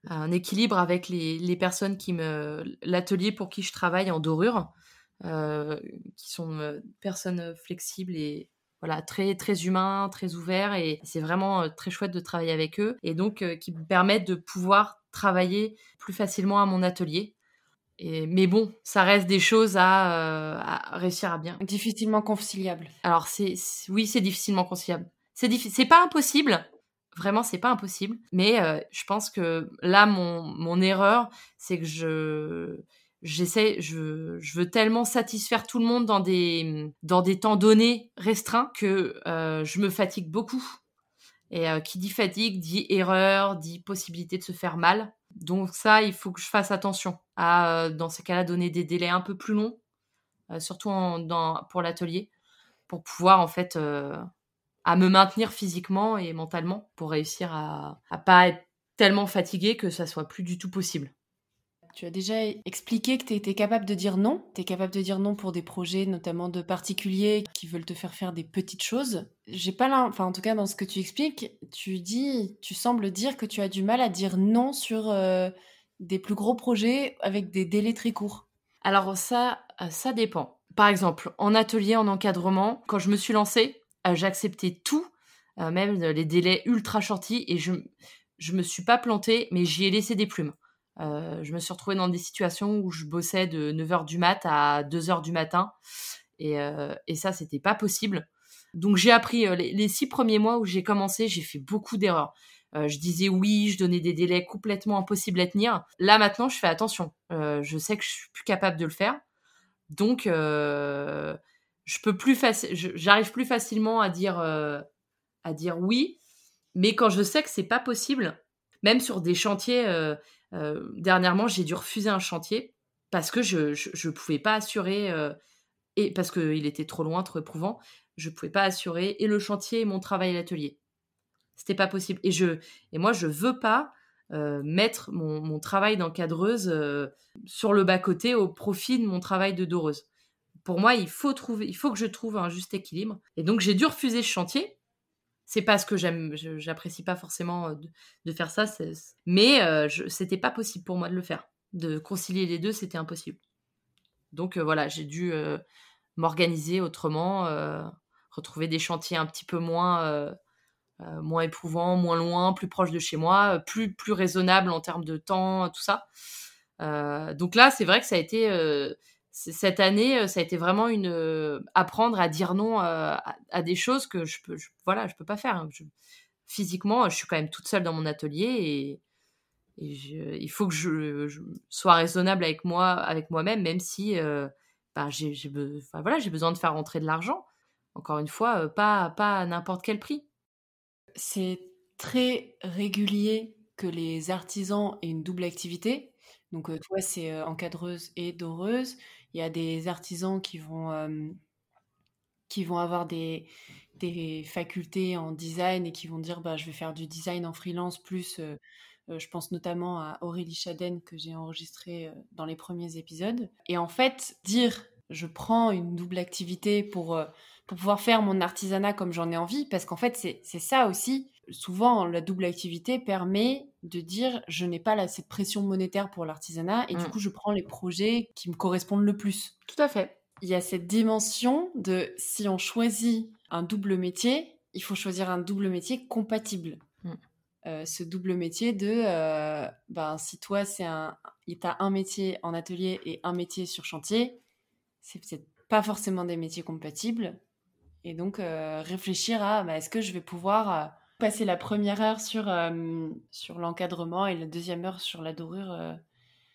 un équilibre avec les, les personnes qui me... L'atelier pour qui je travaille en dorure, euh, qui sont euh, personnes flexibles et... Voilà, très, très humain, très ouvert, et c'est vraiment très chouette de travailler avec eux, et donc euh, qui me permettent de pouvoir travailler plus facilement à mon atelier. Et, mais bon, ça reste des choses à, euh, à réussir à bien. Difficilement conciliable. Alors c'est, c'est, oui, c'est difficilement conciliable. C'est, diffi- c'est pas impossible, vraiment c'est pas impossible, mais euh, je pense que là mon, mon erreur, c'est que je... J'essaie, je, je veux tellement satisfaire tout le monde dans des, dans des temps donnés restreints que euh, je me fatigue beaucoup. Et euh, qui dit fatigue, dit erreur, dit possibilité de se faire mal. Donc ça, il faut que je fasse attention à, euh, dans ces cas-là, donner des délais un peu plus longs, euh, surtout en, dans, pour l'atelier, pour pouvoir en fait euh, à me maintenir physiquement et mentalement, pour réussir à ne pas être tellement fatiguée que ça ne soit plus du tout possible. Tu as déjà expliqué que tu étais capable de dire non. Tu es capable de dire non pour des projets, notamment de particuliers qui veulent te faire faire des petites choses. J'ai pas l'in... enfin, en tout cas, dans ce que tu expliques, tu dis, tu sembles dire que tu as du mal à dire non sur euh, des plus gros projets avec des délais très courts. Alors ça, ça dépend. Par exemple, en atelier, en encadrement, quand je me suis lancée, j'acceptais tout, euh, même les délais ultra shorty, et je je me suis pas plantée, mais j'y ai laissé des plumes. Euh, je me suis retrouvée dans des situations où je bossais de neuf heures du mat à deux heures du matin, et, euh, et ça c'était pas possible. Donc j'ai appris, euh, les, les six premiers mois où j'ai commencé, j'ai fait beaucoup d'erreurs, euh, je disais oui, je donnais des délais complètement impossibles à tenir. Là maintenant je fais attention, euh, je sais que je suis plus capable de le faire, donc euh, je peux plus faci- je, j'arrive plus facilement à dire, euh, à dire oui, mais quand je sais que c'est pas possible, même sur des chantiers, euh, euh, dernièrement, j'ai dû refuser un chantier parce que je je, je pouvais pas assurer, euh, et parce qu'il était trop loin, trop éprouvant, je pouvais pas assurer et le chantier et mon travail à l'atelier. C'était pas possible. Et, je, et moi, je veux pas euh, mettre mon, mon travail d'encadreuse euh, sur le bas-côté au profit de mon travail de doreuse. Pour moi, il faut, trouver, il faut que je trouve un juste équilibre. Et donc, j'ai dû refuser ce chantier. C'est pas ce que j'aime, je, j'apprécie pas forcément de, de faire ça. C'est, mais euh, je, c'était pas possible pour moi de le faire. De concilier les deux, c'était impossible. Donc, euh, voilà, j'ai dû euh, m'organiser autrement, euh, retrouver des chantiers un petit peu moins... Euh, Euh, moins éprouvant, moins loin, plus proche de chez moi, plus, plus raisonnable en termes de temps, tout ça. Euh, donc là, c'est vrai que ça a été, euh, c- cette année, ça a été vraiment une, euh, apprendre à dire non euh, à, à des choses que je peux, je, voilà, je peux pas faire. Hein. Je, physiquement, je suis quand même toute seule dans mon atelier et, et je, il faut que je, je sois raisonnable avec moi, avec moi-même, même si, euh, ben, j'ai, j'ai, be- enfin, voilà, j'ai besoin de faire rentrer de l'argent. Encore une fois, euh, pas, pas à n'importe quel prix. C'est très régulier que les artisans aient une double activité. Donc, toi, c'est encadreuse et doreuse. Il y a des artisans qui vont, euh, qui vont avoir des, des facultés en design et qui vont dire bah, « je vais faire du design en freelance » plus, euh, je pense notamment à Aurélie Chaden que j'ai enregistrée dans les premiers épisodes. Et en fait, dire « je prends une double activité pour… Euh, » pour pouvoir faire mon artisanat comme j'en ai envie, parce qu'en fait, c'est, c'est ça aussi. Souvent, la double activité permet de dire « je n'ai pas la, cette pression monétaire pour l'artisanat et mmh. du coup, je prends les projets qui me correspondent le plus. » Tout à fait. Il y a cette dimension de « si on choisit un double métier, il faut choisir un double métier compatible. Mmh. » euh, ce double métier de euh, « ben, si toi, c'est un, t'as un métier en atelier et un métier sur chantier, c'est peut-être pas forcément des métiers compatibles. » Et donc, euh, réfléchir à bah, est-ce que je vais pouvoir euh, passer la première heure sur, euh, sur l'encadrement et la deuxième heure sur la dorure euh,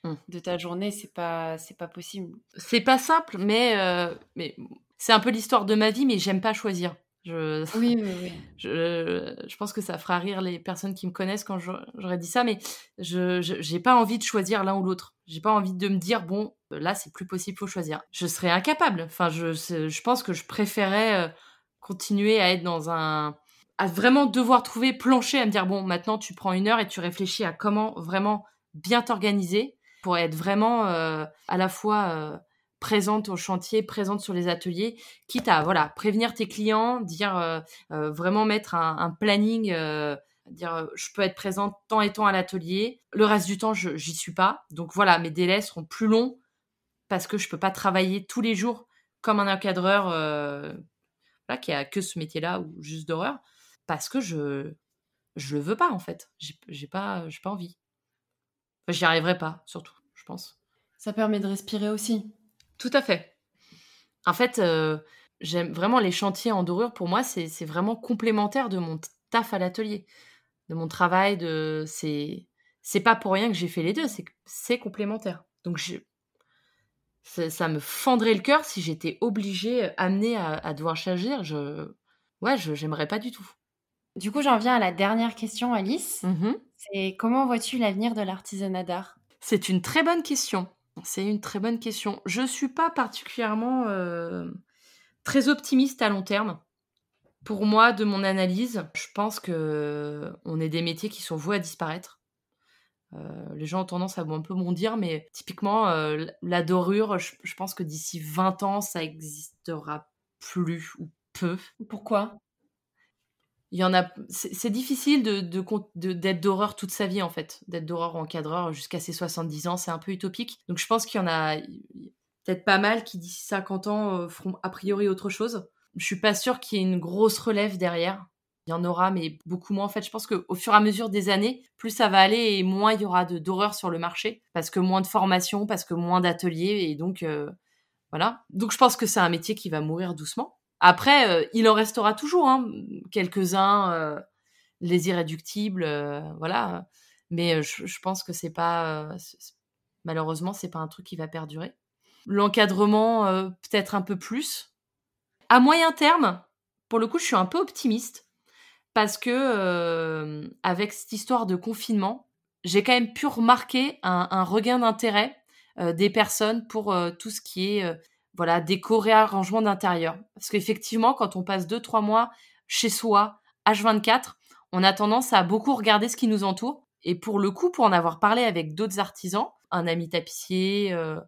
mmh. de ta journée, c'est pas, c'est pas possible. C'est pas simple, mais, euh, mais c'est un peu l'histoire de ma vie, mais j'aime pas choisir. Je... Oui, oui, oui. je, je pense que ça fera rire les personnes qui me connaissent quand je, j'aurais dit ça, mais je, je, j'ai pas envie de choisir l'un ou l'autre. J'ai pas envie de me dire, bon, là, c'est plus possible, faut choisir. Je serais incapable. Enfin, je, je pense que je préférais continuer à être dans un... à vraiment devoir trouver, plancher, à me dire, bon, maintenant, tu prends une heure et tu réfléchis à comment vraiment bien t'organiser pour être vraiment euh, à la fois euh, présente au chantier, présente sur les ateliers, quitte à, voilà, prévenir tes clients, dire, euh, euh, vraiment mettre un, un planning... Euh, dire je peux être présente tant et tant à l'atelier, le reste du temps je, j'y suis pas, donc voilà, mes délais seront plus longs parce que je peux pas travailler tous les jours comme un encadreur euh, là, qui a que ce métier là ou juste d'horreur, parce que je je le veux pas en fait, j'ai, j'ai pas j'ai pas envie, enfin, j'y arriverai pas surtout, je pense. Ça permet de respirer aussi. Tout à fait. En fait, euh, j'aime vraiment les chantiers en dorure, pour moi c'est, c'est vraiment complémentaire de mon taf à l'atelier, de mon travail, de... c'est... c'est pas pour rien que j'ai fait les deux, c'est, c'est complémentaire. Donc, je... ça, ça me fendrait le cœur si j'étais obligée, amenée à, à devoir choisir. Je... Ouais, je... j'aimerais pas du tout. Du coup, j'en viens à la dernière question, Alice. Mm-hmm. C'est comment vois-tu l'avenir de l'artisanat d'art ? C'est une très bonne question. C'est une très bonne question. Je suis pas particulièrement euh, très optimiste à long terme. Pour moi, de mon analyse, je pense qu'on est des métiers qui sont voués à disparaître. Euh, les gens ont tendance à un peu bondir, mais typiquement, euh, la dorure, je, je pense que d'ici vingt ans, ça n'existera plus ou peu. Pourquoi ? Il y en a, c'est, c'est difficile de, de, de, d'être doreur toute sa vie, en fait. D'être doreur ou encadreur jusqu'à ses soixante-dix ans, c'est un peu utopique. Donc je pense qu'il y en a peut-être pas mal qui, d'ici cinquante ans, feront a priori autre chose. Je suis pas sûre qu'il y ait une grosse relève derrière. Il y en aura, mais beaucoup moins. En fait, je pense qu'au fur et à mesure des années, plus ça va aller et moins il y aura de, d'horreur sur le marché. Parce que moins de formation, parce que moins d'ateliers. Et donc, euh, voilà. Donc, je pense que c'est un métier qui va mourir doucement. Après, euh, il en restera toujours. Hein, quelques-uns, euh, les irréductibles, euh, voilà. Mais je, je pense que c'est pas... Euh, c'est, malheureusement, c'est pas un truc qui va perdurer. L'encadrement, euh, peut-être un peu plus. À moyen terme, pour le coup, je suis un peu optimiste parce que euh, avec cette histoire de confinement, j'ai quand même pu remarquer un, un regain d'intérêt euh, des personnes pour euh, tout ce qui est euh, voilà, déco, réarrangement d'intérieur. Parce qu'effectivement, quand on passe deux trois mois chez soi, H vingt-quatre, on a tendance à beaucoup regarder ce qui nous entoure. Et pour le coup, pour en avoir parlé avec d'autres artisans, un ami tapissier, euh,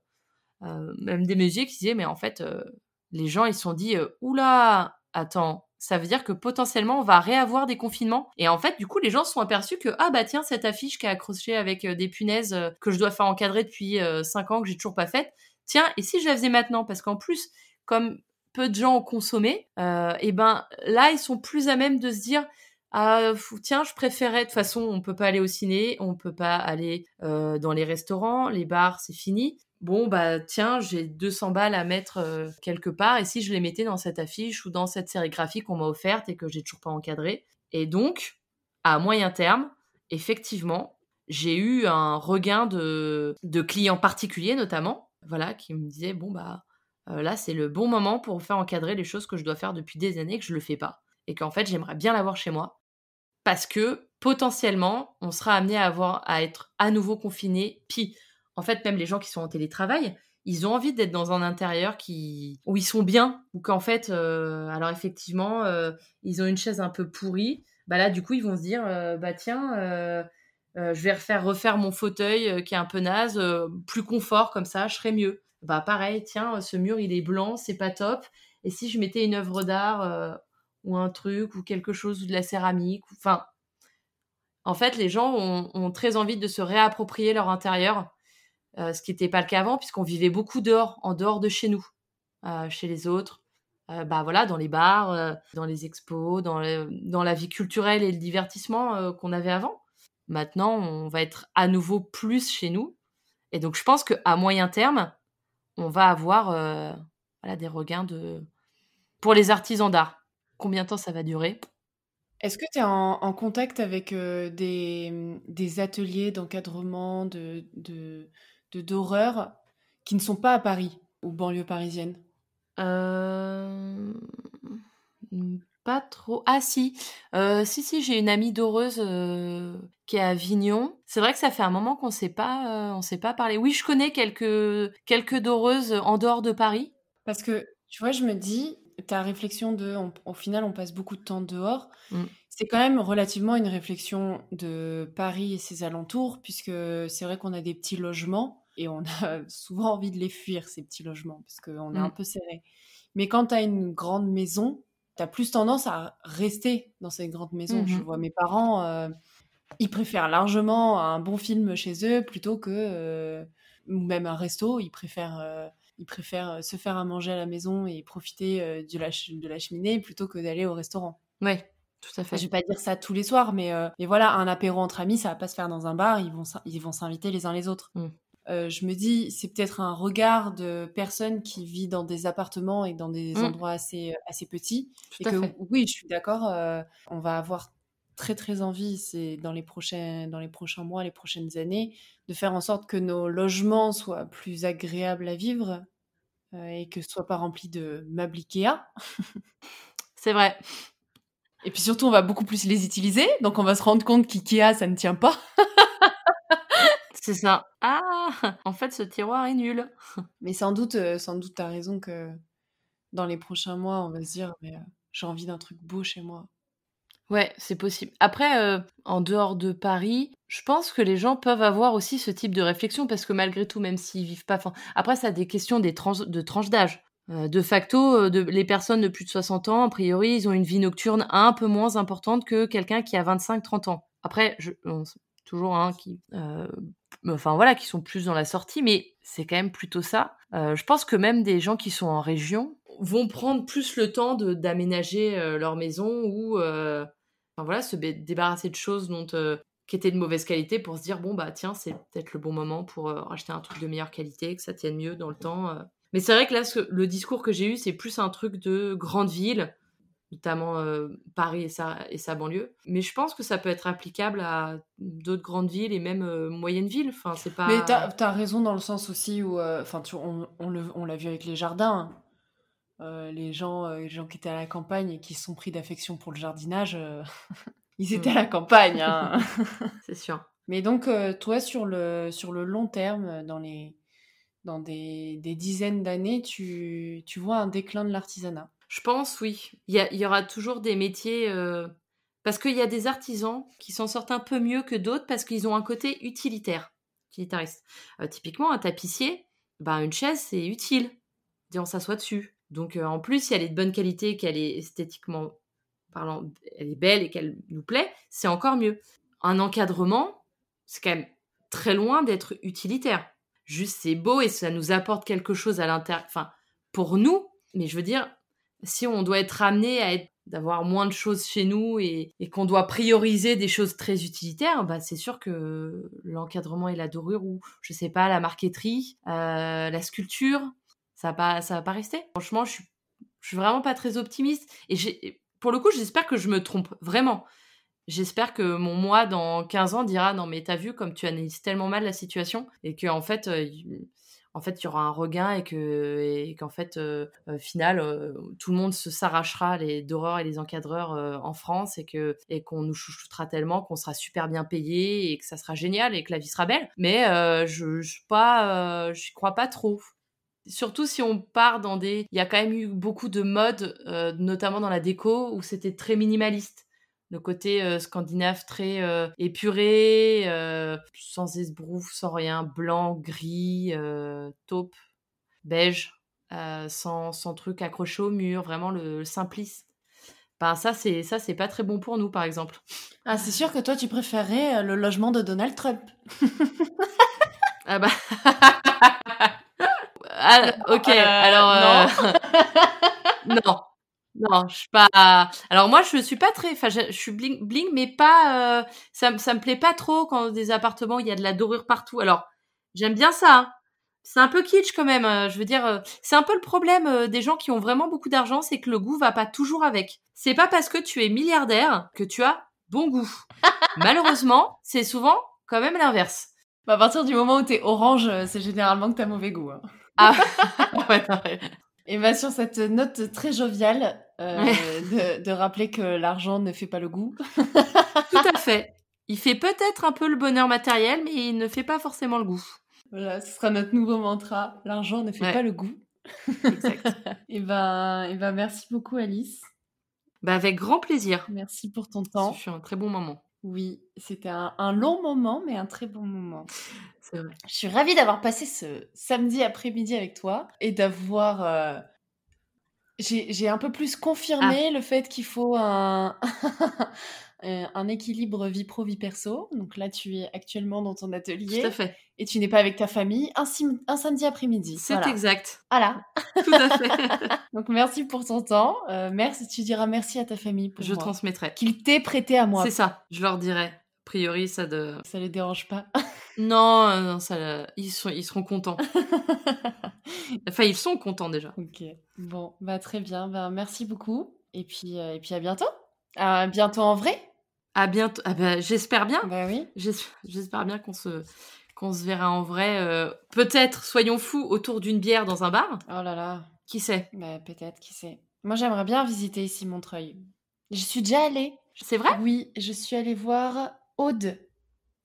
euh, même des musées qui disaient, mais en fait, euh, les gens, ils se sont dit, euh, oula, attends, ça veut dire que potentiellement, on va réavoir des confinements. Et en fait, du coup, les gens se sont aperçus que, ah bah tiens, cette affiche qui est accrochée avec euh, des punaises euh, que je dois faire encadrer depuis euh, cinq ans, que j'ai toujours pas faite, tiens, et si je la faisais maintenant ? Parce qu'en plus, comme peu de gens ont consommé, euh, et ben là, ils sont plus à même de se dire, ah, fou, tiens, je préférais, de toute façon, on peut pas aller au ciné, on peut pas aller euh, dans les restaurants, les bars, c'est fini. Bon, bah tiens, j'ai deux cents balles à mettre euh, quelque part, et si je les mettais dans cette affiche ou dans cette sérigraphie qu'on m'a offerte et que j'ai toujours pas encadrée. Et donc, à moyen terme, effectivement, j'ai eu un regain de, de clients particuliers, notamment, voilà, qui me disaient, bon, bah euh, là, c'est le bon moment pour faire encadrer les choses que je dois faire depuis des années et que je le fais pas. Et qu'en fait, j'aimerais bien l'avoir chez moi. Parce que, potentiellement, on sera amené à, avoir, à être à nouveau confiné. Puis, en fait, même les gens qui sont en télétravail, ils ont envie d'être dans un intérieur qui... où ils sont bien, ou qu'en fait, euh, alors effectivement, euh, ils ont une chaise un peu pourrie. Bah là, du coup, ils vont se dire, euh, bah tiens, euh, euh, je vais refaire, refaire mon fauteuil euh, qui est un peu naze, euh, plus confort, comme ça, je serai mieux. Bah pareil, tiens, ce mur, il est blanc, c'est pas top. Et si je mettais une œuvre d'art... Euh, ou un truc, ou quelque chose, ou de la céramique. Ou... Enfin, en fait, les gens ont, ont très envie de se réapproprier leur intérieur, euh, ce qui n'était pas le cas avant, puisqu'on vivait beaucoup dehors, en dehors de chez nous, euh, chez les autres, euh, bah voilà, dans les bars, euh, dans les expos, dans, le, dans la vie culturelle et le divertissement euh, qu'on avait avant. Maintenant, on va être à nouveau plus chez nous. Et donc, je pense qu'à moyen terme, on va avoir euh, voilà, des regains de... pour les artisans d'art. Combien de temps ça va durer ? Est-ce que tu es en, en contact avec euh, des, des ateliers d'encadrement de, de, de, d'horreur qui ne sont pas à Paris ou banlieue parisienne ? euh... Pas trop. Ah si, euh, si, si, j'ai une amie d'heureuse euh, qui est à Avignon. C'est vrai que ça fait un moment qu'on ne s'est pas, euh, on s'est pas parlé. Oui, je connais quelques, quelques d'heureuses en dehors de Paris. Parce que, tu vois, je me dis... ta réflexion de, on, au final, on passe beaucoup de temps dehors. Mm. C'est quand même relativement une réflexion de Paris et ses alentours, puisque c'est vrai qu'on a des petits logements et on a souvent envie de les fuir, ces petits logements, parce qu'on est mm. un peu serré. Mais quand tu as une grande maison, tu as plus tendance à rester dans cette grande maison. Mm-hmm. Je vois mes parents, euh, ils préfèrent largement un bon film chez eux plutôt que, euh, ou même un resto, ils préfèrent... Euh, Ils préfèrent se faire à manger à la maison et profiter de la, ch- de la cheminée plutôt que d'aller au restaurant. Oui, tout à fait. Je ne vais pas dire ça tous les soirs, mais, euh, mais voilà, un apéro entre amis, ça ne va pas se faire dans un bar, ils vont, ils vont s'inviter les uns les autres. Mm. Euh, je me dis, c'est peut-être un regard de personne qui vit dans des appartements et dans des mm. endroits assez, assez petits. Tout et que fait. Oui, je suis d'accord, euh, on va avoir très très envie, c'est dans les prochains, dans les prochains mois, les prochaines années, de faire en sorte que nos logements soient plus agréables à vivre euh, et que ce soit pas rempli de meubles Ikea. C'est vrai. Et puis surtout, on va beaucoup plus les utiliser, donc on va se rendre compte qu'Ikea, ça ne tient pas. C'est ça. Ah, en fait, ce tiroir est nul. Mais sans doute, sans doute, t'as raison que dans les prochains mois, on va se dire, mais euh, j'ai envie d'un truc beau chez moi. Ouais, c'est possible. Après, euh, en dehors de Paris, je pense que les gens peuvent avoir aussi ce type de réflexion parce que malgré tout, même s'ils vivent pas... Fin... Après, ça a des questions des trans... de tranches d'âge. Euh, de facto, de... les personnes de plus de soixante ans, a priori, ils ont une vie nocturne un peu moins importante que quelqu'un qui a vingt-cinq à trente ans. Après, je... bon, c'est toujours un hein, qui... Euh... Enfin, voilà, qui sont plus dans la sortie, mais c'est quand même plutôt ça. Euh, je pense que même des gens qui sont en région vont prendre plus le temps de, d'aménager euh, leur maison ou... Euh... Enfin, voilà, se débarrasser de choses dont, euh, qui étaient de mauvaise qualité pour se dire bon bah tiens c'est peut-être le bon moment pour euh, racheter un truc de meilleure qualité, que ça tienne mieux dans le temps. Euh. Mais c'est vrai que là ce, le discours que j'ai eu c'est plus un truc de grande ville, notamment euh, Paris et sa, et sa banlieue. Mais je pense que ça peut être applicable à d'autres grandes villes et même euh, moyennes villes. Enfin c'est pas. Mais t'as, t'as raison dans le sens aussi où enfin euh, on, on, on l'a vu avec les jardins. euh, les gens, euh, les gens qui étaient à la campagne et qui se sont pris d'affection pour le jardinage, euh, ils étaient mmh. à la campagne. Hein. C'est sûr. Mais donc, euh, toi, sur le, sur le long terme, dans, les, dans des, des dizaines d'années, tu, tu vois un déclin de l'artisanat? Je pense, oui. Il y, a, il y aura toujours des métiers... Euh... Parce qu'il y a des artisans qui s'en sortent un peu mieux que d'autres parce qu'ils ont un côté utilitaire, utilitariste. Euh, typiquement, un tapissier, ben, une chaise, c'est utile. Et on s'assoit dessus. Donc, euh, en plus, si elle est de bonne qualité, qu'elle est esthétiquement parlant, elle est belle et qu'elle nous plaît, c'est encore mieux. Un encadrement, c'est quand même très loin d'être utilitaire. Juste, c'est beau et ça nous apporte quelque chose à l'intérieur. Enfin, pour nous, mais je veux dire, si on doit être amené à être d'avoir moins de choses chez nous et, et qu'on doit prioriser des choses très utilitaires, bah c'est sûr que l'encadrement et la dorure ou, je sais pas, la marqueterie, euh, la sculpture, ça va pas, ça va pas rester. Franchement, je suis, je suis vraiment pas très optimiste. Et j'ai, pour le coup, j'espère que je me trompe, vraiment. J'espère que mon moi, dans quinze ans, dira « Non, mais t'as vu, comme tu analyses tellement mal la situation et qu'en fait... Euh, » En fait, il y aura un regain et, que, et qu'en fait, euh, au final, euh, tout le monde se s'arrachera, les doreurs et les encadreurs euh, en France, et, que, et qu'on nous chouchoutera tellement qu'on sera super bien payés et que ça sera génial et que la vie sera belle. Mais euh, je je pas, euh, j'y crois pas trop. Surtout si on part dans des... Il y a quand même eu beaucoup de modes, euh, notamment dans la déco, où c'était très minimaliste. Le côté euh, scandinave très euh, épuré, euh, sans esbrouf, sans rien, blanc, gris, euh, taupe, beige, euh, sans, sans truc accroché au mur, vraiment le, le simpliste. Ben, ça, c'est, ça, c'est pas très bon pour nous, par exemple. Ah, c'est sûr que toi, tu préférais le logement de Donald Trump. Ah bah... ah, ok, euh, alors... Euh... Non. Non. Non, je suis pas. Alors moi, je suis pas très. Enfin, je, je suis bling bling, mais pas. Euh... Ça, ça me plaît pas trop quand des appartements il y a de la dorure partout. Alors j'aime bien ça. Hein. C'est un peu kitsch quand même. Euh, je veux dire, euh, c'est un peu le problème euh, des gens qui ont vraiment beaucoup d'argent, c'est que le goût va pas toujours avec. C'est pas parce que tu es milliardaire que tu as bon goût. Malheureusement, c'est souvent quand même l'inverse. Bah, à partir du moment où t'es orange, c'est généralement que t'as mauvais goût. Hein. Ah ouais. Non, ouais. Et bien, sur cette note très joviale, euh, ouais. de, de rappeler que l'argent ne fait pas le goût. Tout à fait. Il fait peut-être un peu le bonheur matériel, mais il ne fait pas forcément le goût. Voilà, ce sera notre nouveau mantra. L'argent ne fait ouais. pas le goût. Exact. Et bien, et ben, merci beaucoup, Alice. Ben, avec grand plaisir. Merci pour ton temps. C'est un très bon moment. Oui, c'était un, un long moment, mais un très bon moment. C'est vrai. Je suis ravie d'avoir passé ce samedi après-midi avec toi et d'avoir... Euh... J'ai, j'ai un peu plus confirmé ah. le fait qu'il faut un, un équilibre vie pro-vie perso. Donc là, tu es actuellement dans ton atelier. Tout à fait. Et tu n'es pas avec ta famille un, sim- un samedi après-midi. C'est voilà. exact. Voilà. Tout à fait. Donc merci pour ton temps. Euh, merci, tu diras merci à ta famille pour Je moi. transmettrai. Qu'il t'ait prêté à moi. C'est ça, je leur dirai. A priori, ça de... Ça les dérange pas. Non, non, ça, ils, sont, ils seront contents. Enfin, ils sont contents déjà. Ok, bon, bah très bien. Bah, merci beaucoup. Et puis, euh, et puis à bientôt. À bientôt en vrai. À bientôt. Ah bah, j'espère bien. Bah oui. J'espère, j'espère bien qu'on se, qu'on se verra en vrai. Euh, peut-être, soyons fous, autour d'une bière dans un bar. Oh là là. Qui sait ? Bah, peut-être, qui sait. Moi, j'aimerais bien visiter ici Montreuil. Je suis déjà allée. C'est vrai ? Oui, je suis allée voir Aude.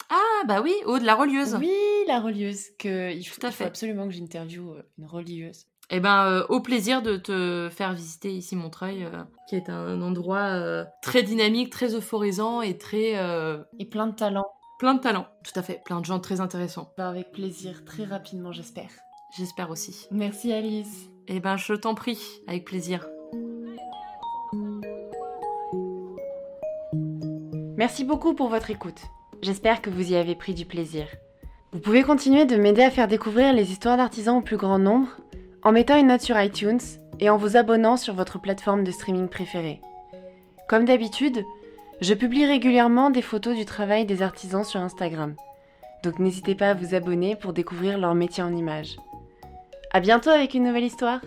Ah, bah oui, Aude, la relieuse. Oui, la relieuse. Que il faut, Tout à fait. Il faut absolument que j'interviewe une relieuse. Eh bien, euh, au plaisir de te faire visiter ici Montreuil, euh, qui est un endroit euh, très dynamique, très euphorisant et très... Euh... Et plein de talent. Plein de talent, tout à fait. Plein de gens très intéressants. Ben, avec plaisir, très rapidement, j'espère. J'espère aussi. Merci, Alice. Eh bien, je t'en prie, avec plaisir. Merci beaucoup pour votre écoute. J'espère que vous y avez pris du plaisir. Vous pouvez continuer de m'aider à faire découvrir les histoires d'artisans au plus grand nombre en mettant une note sur iTunes et en vous abonnant sur votre plateforme de streaming préférée. Comme d'habitude, je publie régulièrement des photos du travail des artisans sur Instagram. Donc n'hésitez pas à vous abonner pour découvrir leur métier en images. À bientôt avec une nouvelle histoire!